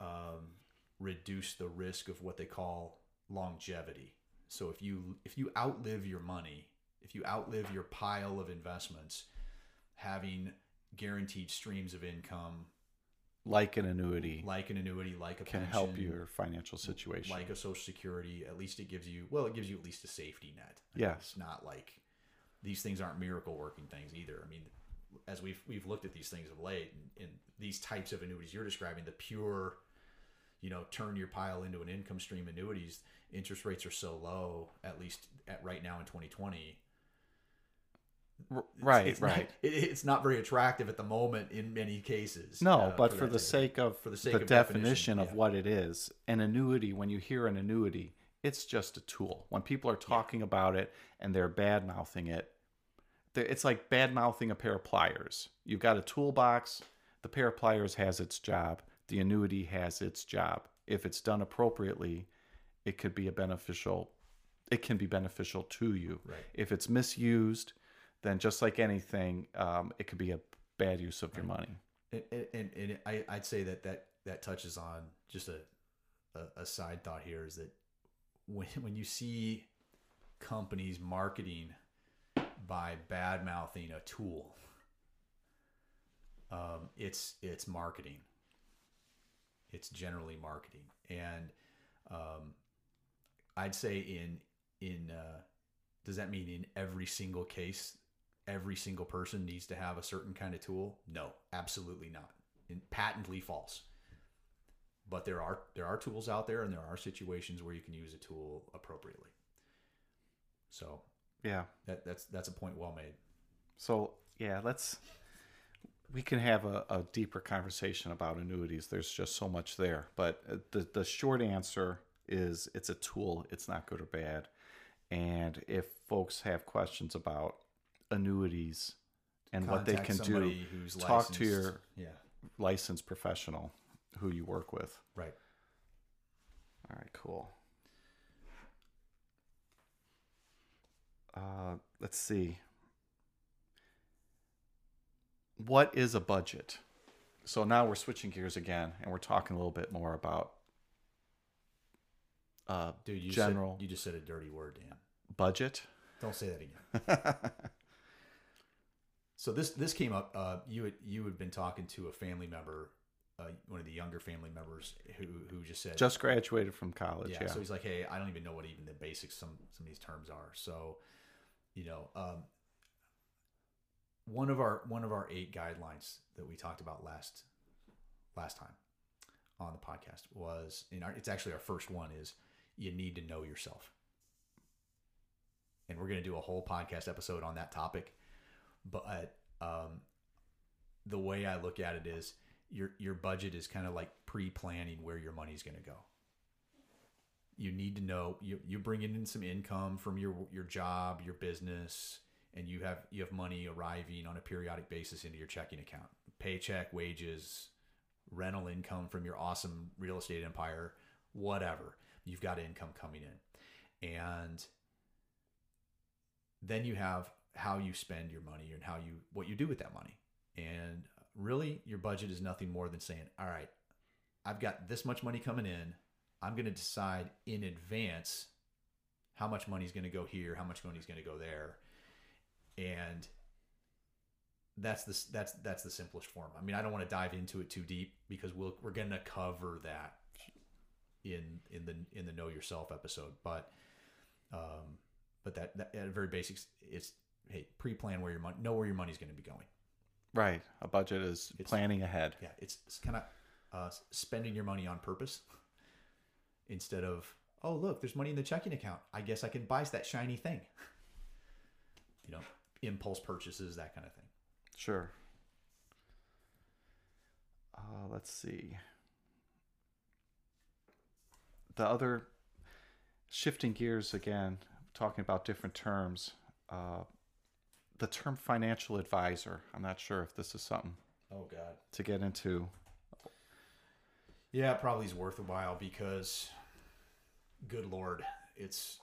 um, reduce the risk of what they call longevity. So if you if you outlive your money, if you outlive your pile of investments, having guaranteed streams of income like an annuity like an annuity like a can pension, help your financial situation, like a Social Security. At least it gives you well it gives you at least a safety net. I mean, yes, it's not like these things aren't miracle working things either. I mean, as we've we've looked at these things of late, and, and these types of annuities you're describing, the pure, you know, turn your pile into an income stream annuities, interest rates are so low, at least at right now in twenty twenty. Right, it's, it's right. Not, it, it's not very attractive at the moment in many cases. No, uh, but for, for, the sake of, for the sake the of the definition, definition of yeah. what it is, an annuity, when you hear an annuity, it's just a tool. When people are talking yeah. about it and they're bad-mouthing it, it's like bad-mouthing a pair of pliers. You've got a toolbox, the pair of pliers has its job. The annuity has its job. If it's done appropriately, it could be a beneficial, it can be beneficial to you. Right. If it's misused, then just like anything, um, it could be a bad use of your money. And, and, and I, I'd say that, that that touches on just a, a, a side thought here, is that when, when you see companies marketing by bad-mouthing a tool, um, it's it's marketing. It's generally marketing, and um, I'd say in in uh, does that mean in every single case, every single person needs to have a certain kind of tool? No, absolutely not. And patently false. But there are there are tools out there, and there are situations where you can use a tool appropriately. So yeah, that, that's that's a point well made. So yeah, let's. We can have a, a deeper conversation about annuities. There's just so much there. But the, the short answer is it's a tool. It's not good or bad. And if folks have questions about annuities and Contact what they can do, who's talk licensed. to your yeah. licensed professional who you work with. Right. All right, cool. Uh, let's see. What is a budget? So now we're switching gears again, and we're talking a little bit more about uh, Dude, you general. Said, you just said a dirty word, Dan. Budget. Don't say that again. So this this came up. Uh, you had, you had been talking to a family member uh, one of the younger family members who who just said just graduated from college. Yeah, yeah. So he's like, hey, I don't even know what even the basics some some of these terms are. So, you know, um, one of our one of our eight guidelines that we talked about last last time on the podcast was, in our, it's actually our first one, is you need to know yourself. And we're going to do a whole podcast episode on that topic. But um, the way I look at it is your your budget is kind of like pre-planning where your money's going to go. You need to know, you, you're bringing in some income from your your job, your business, and you have you have money arriving on a periodic basis into your checking account. Paycheck, wages, rental income from your awesome real estate empire, whatever. You've got income coming in. And then you have how you spend your money and how you what you do with that money. And really, your budget is nothing more than saying, all right, I've got this much money coming in. I'm going to decide in advance how much money is going to go here, how much money is going to go there. And that's the, that's, that's the simplest form. I mean, I don't want to dive into it too deep because we'll, we're going to cover that in, in the, in the Know Yourself episode. But, um, but that, that at very basics, it's, hey, pre-plan where your money, know where your money's going to be going. Right. A budget is it's, planning ahead. Yeah. It's, it's kind of uh, spending your money on purpose instead of, oh, look, there's money in the checking account. I guess I can buy that shiny thing. You know, impulse purchases, that kind of thing. Sure. Uh, let's see. The other, shifting gears again, talking about different terms, uh, the term financial advisor. I'm not sure if this is something oh God. to get into. Yeah, it probably is worth a while because, good Lord, it's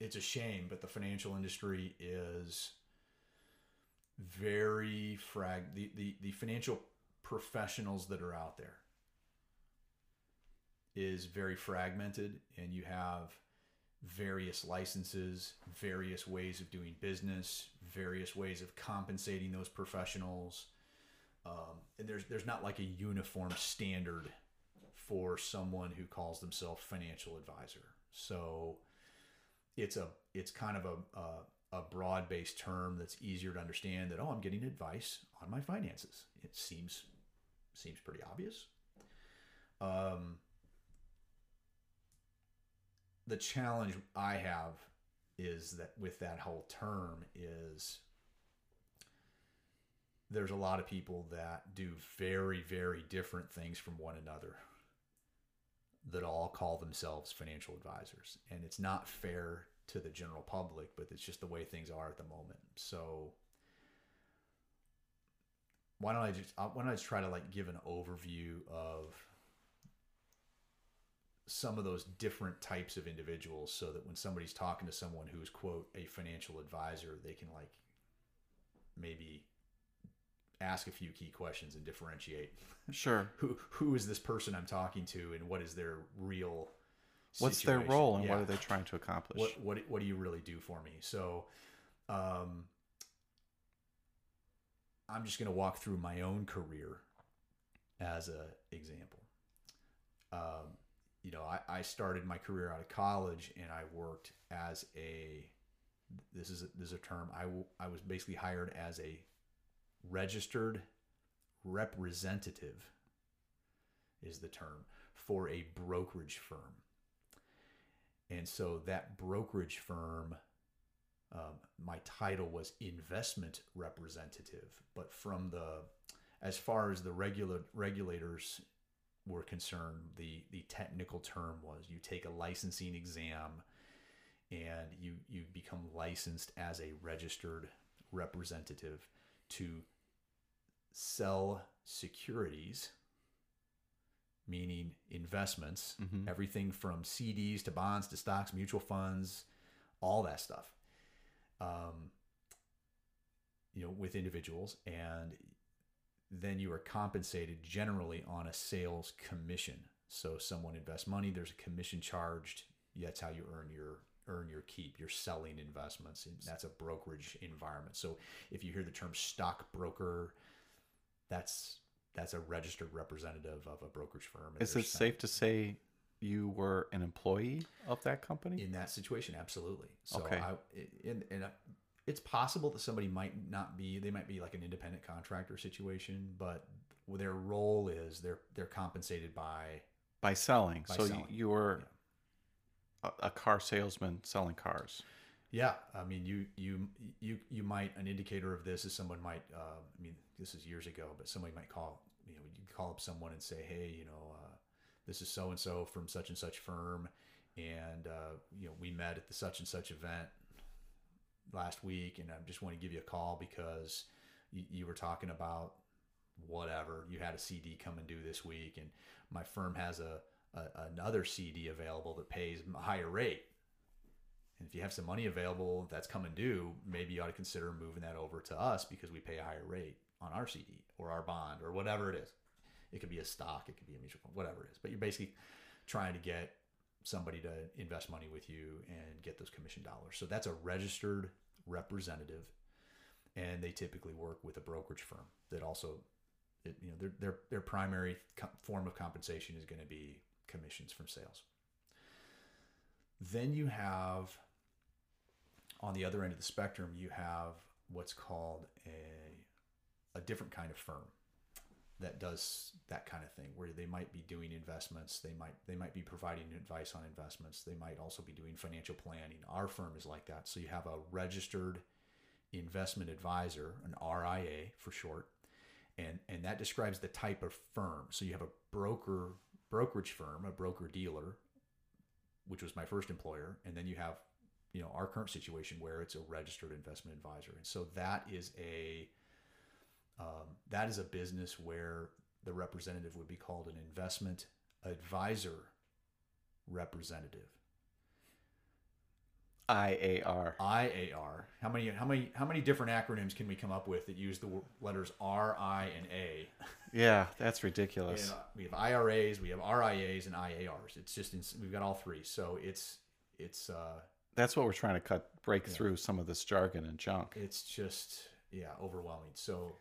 it's a shame, but the financial industry is very frag. The, the, the financial professionals that are out there is very fragmented, and you have various licenses, various ways of doing business, various ways of compensating those professionals. Um, and there's there's not like a uniform standard for someone who calls themselves financial advisor. So it's a it's kind of a a, a broad-based term that's easier to understand. That, oh, I'm getting advice on my finances. It seems seems pretty obvious. Um, the challenge I have is that with that whole term is there's a lot of people that do very, very different things from one another that all call themselves financial advisors. And it's not fair to the general public, but it's just the way things are at the moment. So why don't I just, why don't I just try to like give an overview of some of those different types of individuals so that when somebody's talking to someone who's, quote, a financial advisor, they can like maybe ask a few key questions and differentiate. Sure. who who is this person I'm talking to, and what is their real situation? What's their role, and yeah. what are they trying to accomplish? What, what what do you really do for me? So um I'm just going to walk through my own career as a example. Um You know, I, I started my career out of college, and I worked as a, this is a, this is a term, I, w- I was basically hired as a registered representative, is the term, for a brokerage firm. And so that brokerage firm, um, my title was investment representative, but from the, as far as the regular regulators were concerned, the the technical term was you take a licensing exam and you you become licensed as a registered representative to sell securities, meaning investments, mm-hmm. everything from C Ds to bonds to stocks, mutual funds, all that stuff, um, you know, with individuals. And then you are compensated generally on a sales commission. So someone invests money, there's a commission charged. That's how you earn your earn your keep. You're selling investments. And that's a brokerage environment. So if you hear the term stockbroker, that's that's a registered representative of a brokerage firm. Is it safe to say you were an employee of that company? In that situation, absolutely. So okay. I, and, and I, it's possible that somebody might not be, they might be like an independent contractor situation, but their role is they're they're compensated by... By selling. By so selling. You were yeah. a, a car salesman selling cars. Yeah, I mean, you you you you might, an indicator of this is someone might, uh, I mean, this is years ago, but somebody might call, you know, you call up someone and say, hey, you know, uh, this is so-and-so from such and such firm. And, uh, you know, we met at the such and such event last week. And I just want to give you a call because you, you were talking about whatever. You had a C D come and do this week. And my firm has a, a another C D available that pays a higher rate. And if you have some money available that's come and due, maybe you ought to consider moving that over to us because we pay a higher rate on our C D or our bond or whatever it is. It could be a stock, it could be a mutual fund, whatever it is. But you're basically trying to get somebody to invest money with you and get those commission dollars. So that's a registered representative, and they typically work with a brokerage firm that also, it, you know, their their their primary form of compensation is going to be commissions from sales. Then you have, on the other end of the spectrum, you have what's called a a different kind of firm that does that kind of thing, where they might be doing investments. They might, they might be providing advice on investments. They might also be doing financial planning. Our firm is like that. So you have a registered investment advisor, an R I A for short. And, and that describes the type of firm. So you have a broker, brokerage firm, a broker dealer, which was my first employer. And then you have, you know, our current situation where it's a registered investment advisor. And so that is a, Um, that is a business where the representative would be called an investment advisor representative. I A R. I A R. How many? How many? How many different acronyms can we come up with that use the letters R, I, and A? Yeah, that's ridiculous. And, uh, we have I R As, we have R I As, and I A Rs. It's just ins- we've got all three. So it's it's. Uh, that's what we're trying to cut, break yeah. through some of this jargon and junk. It's just yeah, overwhelming. So.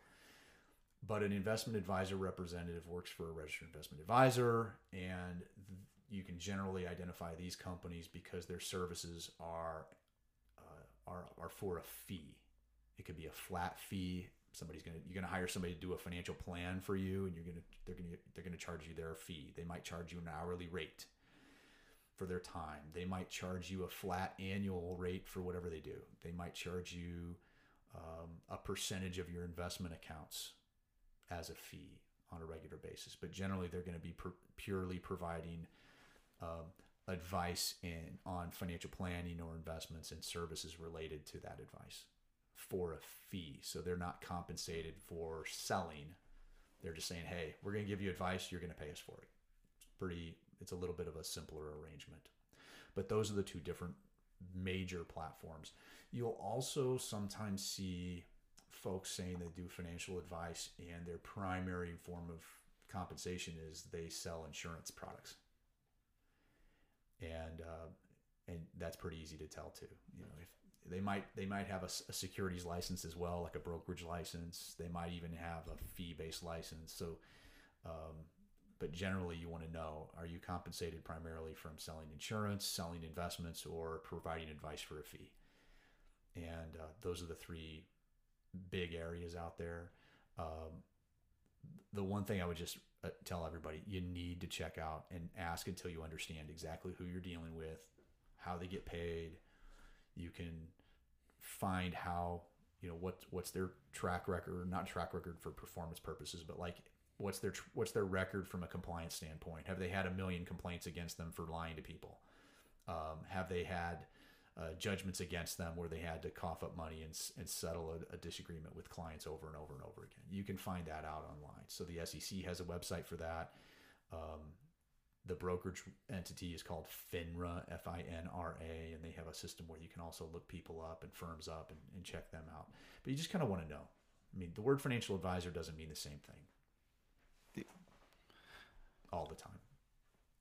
But an investment advisor representative works for a registered investment advisor, and th- you can generally identify these companies because their services are, uh, are are for a fee. It could be a flat fee. Somebody's gonna you're gonna hire somebody to do a financial plan for you, and you're gonna they're gonna they're gonna charge you their fee. They might charge you an hourly rate for their time. They might charge you a flat annual rate for whatever they do. They might charge you um, a percentage of your investment accounts as a fee on a regular basis, but generally they're going to be pur- purely providing um, advice in on financial planning or investments and services related to that advice for a fee. So they're not compensated for selling. They're just saying, hey, we're going to give you advice. You're going to pay us for it. It's pretty, it's a little bit of a simpler arrangement, but those are the two different major platforms. You'll also sometimes see folks saying they do financial advice and their primary form of compensation is they sell insurance products, and uh, and that's pretty easy to tell too. You know, if they might they might have a, a securities license as well, like a brokerage license. They might even have a fee-based license. So, um, but generally, you want to know: are you compensated primarily from selling insurance, selling investments, or providing advice for a fee? And uh, those are the three big areas out there. Um, the one thing I would just tell everybody, you need to check out and ask until you understand exactly who you're dealing with, how they get paid. You can find how, you know, what, what's their track record, not track record for performance purposes, but like what's their, what's their record from a compliance standpoint? Have they had a million complaints against them for lying to people? Um, have they had Uh, judgments against them where they had to cough up money and, and settle a, a disagreement with clients over and over and over again? You can find that out online. So the S E C has a website for that. Um, the brokerage entity is called FINRA, F I N R A, and they have a system where you can also look people up and firms up and, and check them out. But you just kind of want to know. I mean, the word financial advisor doesn't mean the same thing the, all the time.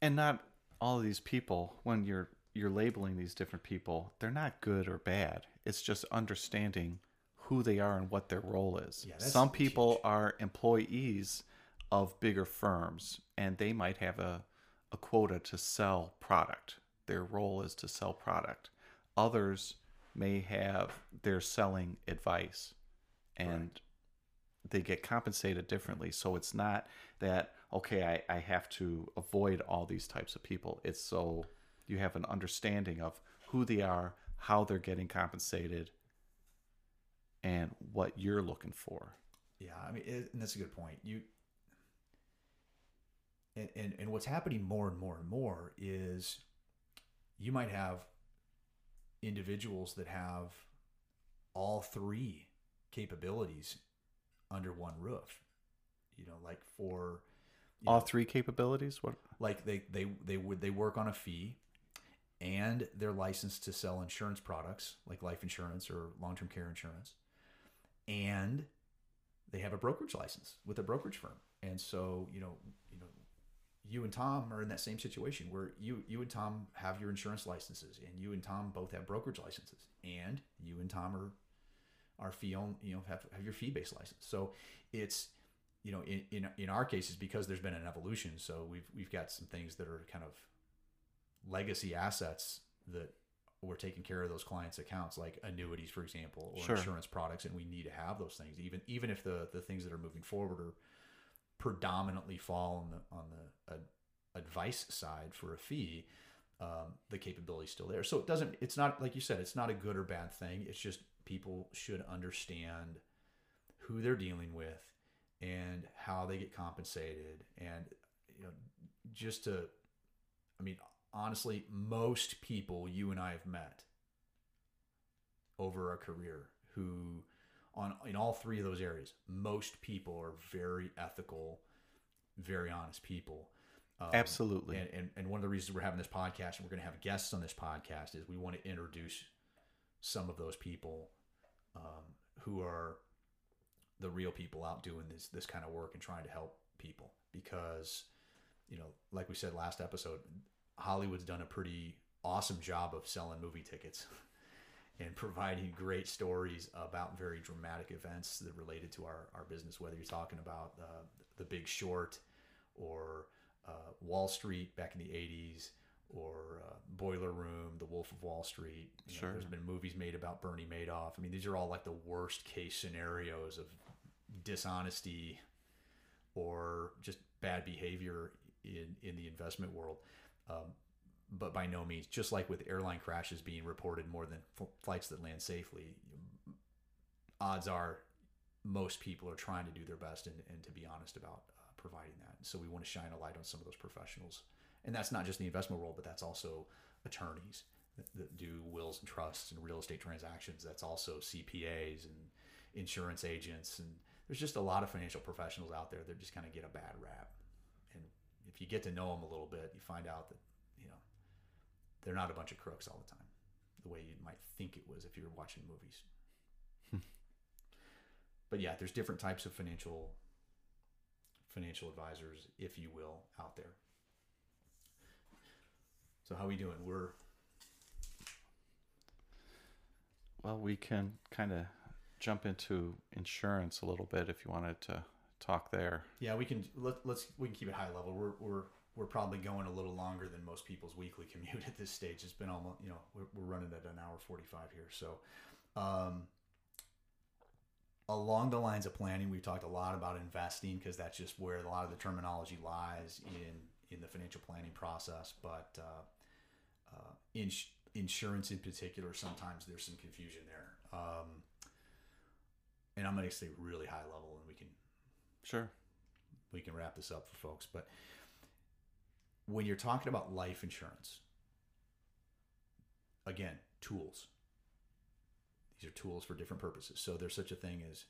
And not all of these people, when you're you're labeling these different people, they're not good or bad. It's just understanding who they are and what their role is. Yeah, some people huge. are employees of bigger firms, and they might have a, a quota to sell product. Their role is to sell product. Others may have their selling advice, and right. they get compensated differently. So it's not that, okay, I, I have to avoid all these types of people. It's so you have an understanding of who they are, how they're getting compensated, and what you're looking for. Yeah, I mean, it, and that's a good point. You and, and and what's happening more and more and more is you might have individuals that have all three capabilities under one roof. You know, like for all know, three capabilities, what like they they they would they work on a fee, and they're licensed to sell insurance products like life insurance or long-term care insurance, and they have a brokerage license with a brokerage firm. And so, you know, you know, you and Tom are in that same situation where you you and Tom have your insurance licenses, and you and Tom both have brokerage licenses, and you and Tom are are fee on, you know, have have your fee-based license. So it's, you know, in, in in our cases, because there's been an evolution, so we've we've got some things that are kind of legacy assets that we're taking care of those clients' accounts, like annuities, for example, or sure. insurance products, and we need to have those things, even even if the the things that are moving forward are predominantly fall on the on the uh, advice side for a fee. Um, the capability is still there, so it doesn't. It's not like you said. It's not a good or bad thing. It's just people should understand who they're dealing with and how they get compensated, and you know, just to, I mean. Honestly, most people you and I have met over our career who on in all three of those areas, most people are very ethical, very honest people. Um, Absolutely. And, and, and one of the reasons we're having this podcast and we're going to have guests on this podcast is we want to introduce some of those people um, who are the real people out doing this, this kind of work and trying to help people because, you know, like we said last episode, Hollywood's done a pretty awesome job of selling movie tickets and providing great stories about very dramatic events that related to our, our business, whether you're talking about uh, The Big Short or uh, Wall Street back in the eighties or uh, Boiler Room, The Wolf of Wall Street. You know, sure. There's been movies made about Bernie Madoff. I mean, these are all like the worst case scenarios of dishonesty or just bad behavior in, in the investment world. Um, but by no means, just like with airline crashes being reported more than f- flights that land safely, odds are most people are trying to do their best and, and to be honest about uh, providing that. So we want to shine a light on some of those professionals. And that's not just the investment world, but that's also attorneys that, that do wills and trusts and real estate transactions. That's also C P As and insurance agents. And there's just a lot of financial professionals out there that just kind of get a bad rap. And if you get to know them a little bit, you find out that, you know, they're not a bunch of crooks all the time, the way you might think it was if you were watching movies. But yeah, there's different types of financial financial advisors, if you will, out there. So how are we doing? We're well, we can kind of jump into insurance a little bit if you wanted to talk there. Yeah, we can let, let's we can keep it high level. We're we're we're probably going a little longer than most people's weekly commute at this stage. It's been almost, you know, we're, we're running at an hour forty-five here. So, um, along the lines of planning, we've talked a lot about investing because that's just where a lot of the terminology lies in in the financial planning process. But uh, uh, ins- insurance in particular, sometimes there's some confusion there. Um, and I'm going to stay really high level, and we can. Sure. We can wrap this up for folks. But when you're talking about life insurance, again, tools. These are tools for different purposes. So there's such a thing as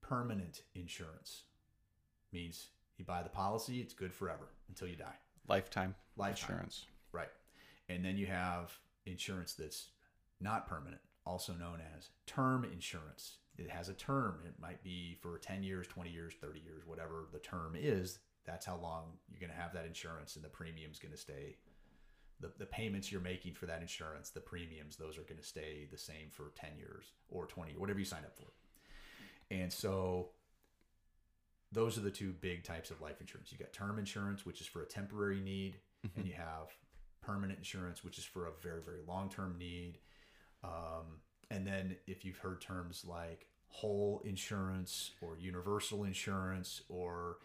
permanent insurance. Means you buy the policy, it's good forever until you die. Lifetime, Lifetime. Insurance. Right. And then you have insurance that's not permanent, also known as term insurance. It has a term. It might be for ten years, twenty years, thirty years, whatever the term is. That's how long you're going to have that insurance, and the premium's going to stay. The, the payments you're making for that insurance, the premiums, those are going to stay the same for ten years or twenty, whatever you sign up for. And so those are the two big types of life insurance. You got term insurance, which is for a temporary need, and you have permanent insurance, which is for a very, very long-term need. Um, and then if you've heard terms like whole insurance or universal insurance or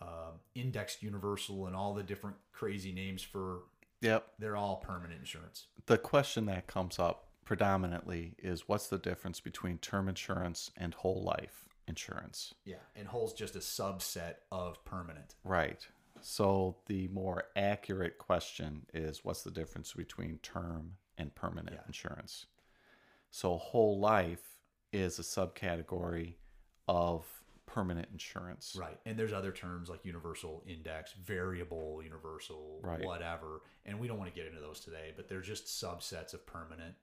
um, indexed universal and all the different crazy names for, yep, they're all permanent insurance. The question that comes up predominantly is what's the difference between term insurance and whole life insurance? Yeah, and whole's just a subset of permanent. Right. So the more accurate question is what's the difference between term and permanent yeah. insurance? So whole life is a subcategory of permanent insurance. Right. And there's other terms like universal index, variable universal, right. whatever. And we don't want to get into those today, but they're just subsets of permanent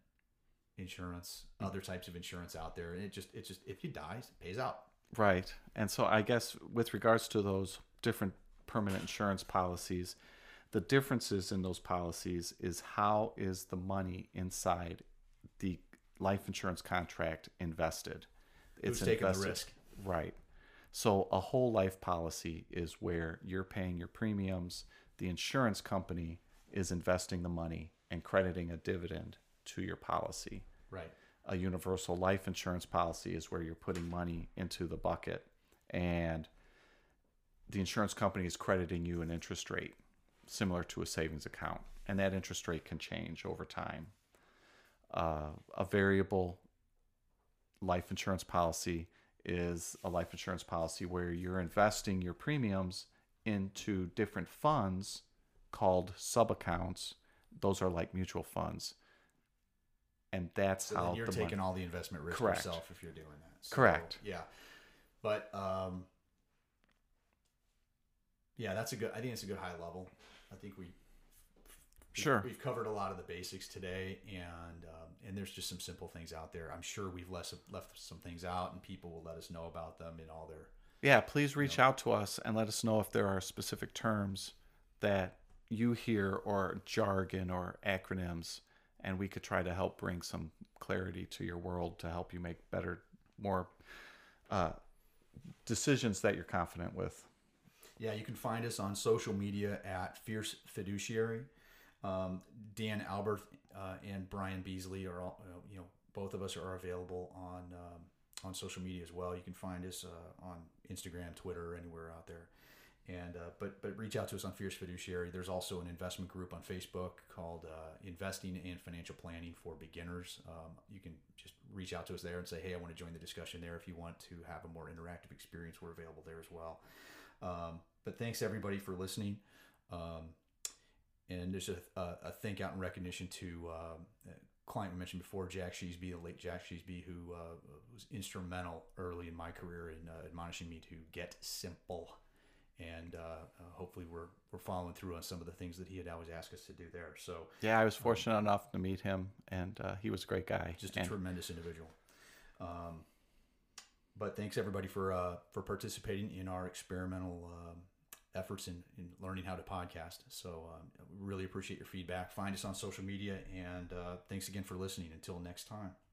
insurance, mm-hmm. other types of insurance out there. And it just, it just, if you die, it pays out. Right. And so I guess with regards to those different permanent insurance policies, the differences in those policies is how is the money inside the life insurance contract invested? It's Who's taking invested, the risk? Right. So a whole life policy is where you're paying your premiums, the insurance company is investing the money and crediting a dividend to your policy. Right. A universal life insurance policy is where you're putting money into the bucket and the insurance company is crediting you an interest rate similar to a savings account. And that interest rate can change over time. Uh, a variable life insurance policy is a life insurance policy where you're investing your premiums into different funds called sub-accounts. Those are like mutual funds. And that's so how you're the taking money... all the investment risk Correct. yourself if you're doing that. So, Correct. Yeah. But, um, yeah, that's a good, I think it's a good high level. I think we, sure. we've covered a lot of the basics today and, um, and there's just some simple things out there. I'm sure we've less, left some things out and people will let us know about them in all their. Yeah. Please reach you know, out to us and let us know if there are specific terms that you hear or jargon or acronyms, and we could try to help bring some clarity to your world to help you make better, more, uh, decisions that you're confident with. Yeah, you can find us on social media at Fierce Fiduciary. Um, Dan Albert uh, and Brian Beasley are all, uh, you know, both of us are available on um, on social media as well. You can find us uh, on Instagram, Twitter, anywhere out there. And uh, but but reach out to us on Fierce Fiduciary. There's also an investment group on Facebook called uh, Investing and Financial Planning for Beginners. Um, you can just reach out to us there and say, hey, I want to join the discussion there. If you want to have a more interactive experience, we're available there as well. Um, but thanks everybody for listening. Um, and there's a, a, a thank out and recognition to, um, a client we mentioned before, Jack Sheesby, the late Jack Sheesby, who, uh, was instrumental early in my career in, uh, admonishing me to get simple. And, uh, uh, hopefully we're, we're following through on some of the things that he had always asked us to do there. So, yeah, I was fortunate um, enough to meet him and, uh, he was a great guy. Just a and- tremendous individual. Um, But thanks everybody for uh, for participating in our experimental um, efforts in, in learning how to podcast. So um, we really appreciate your feedback. Find us on social media, and uh, thanks again for listening. Until next time.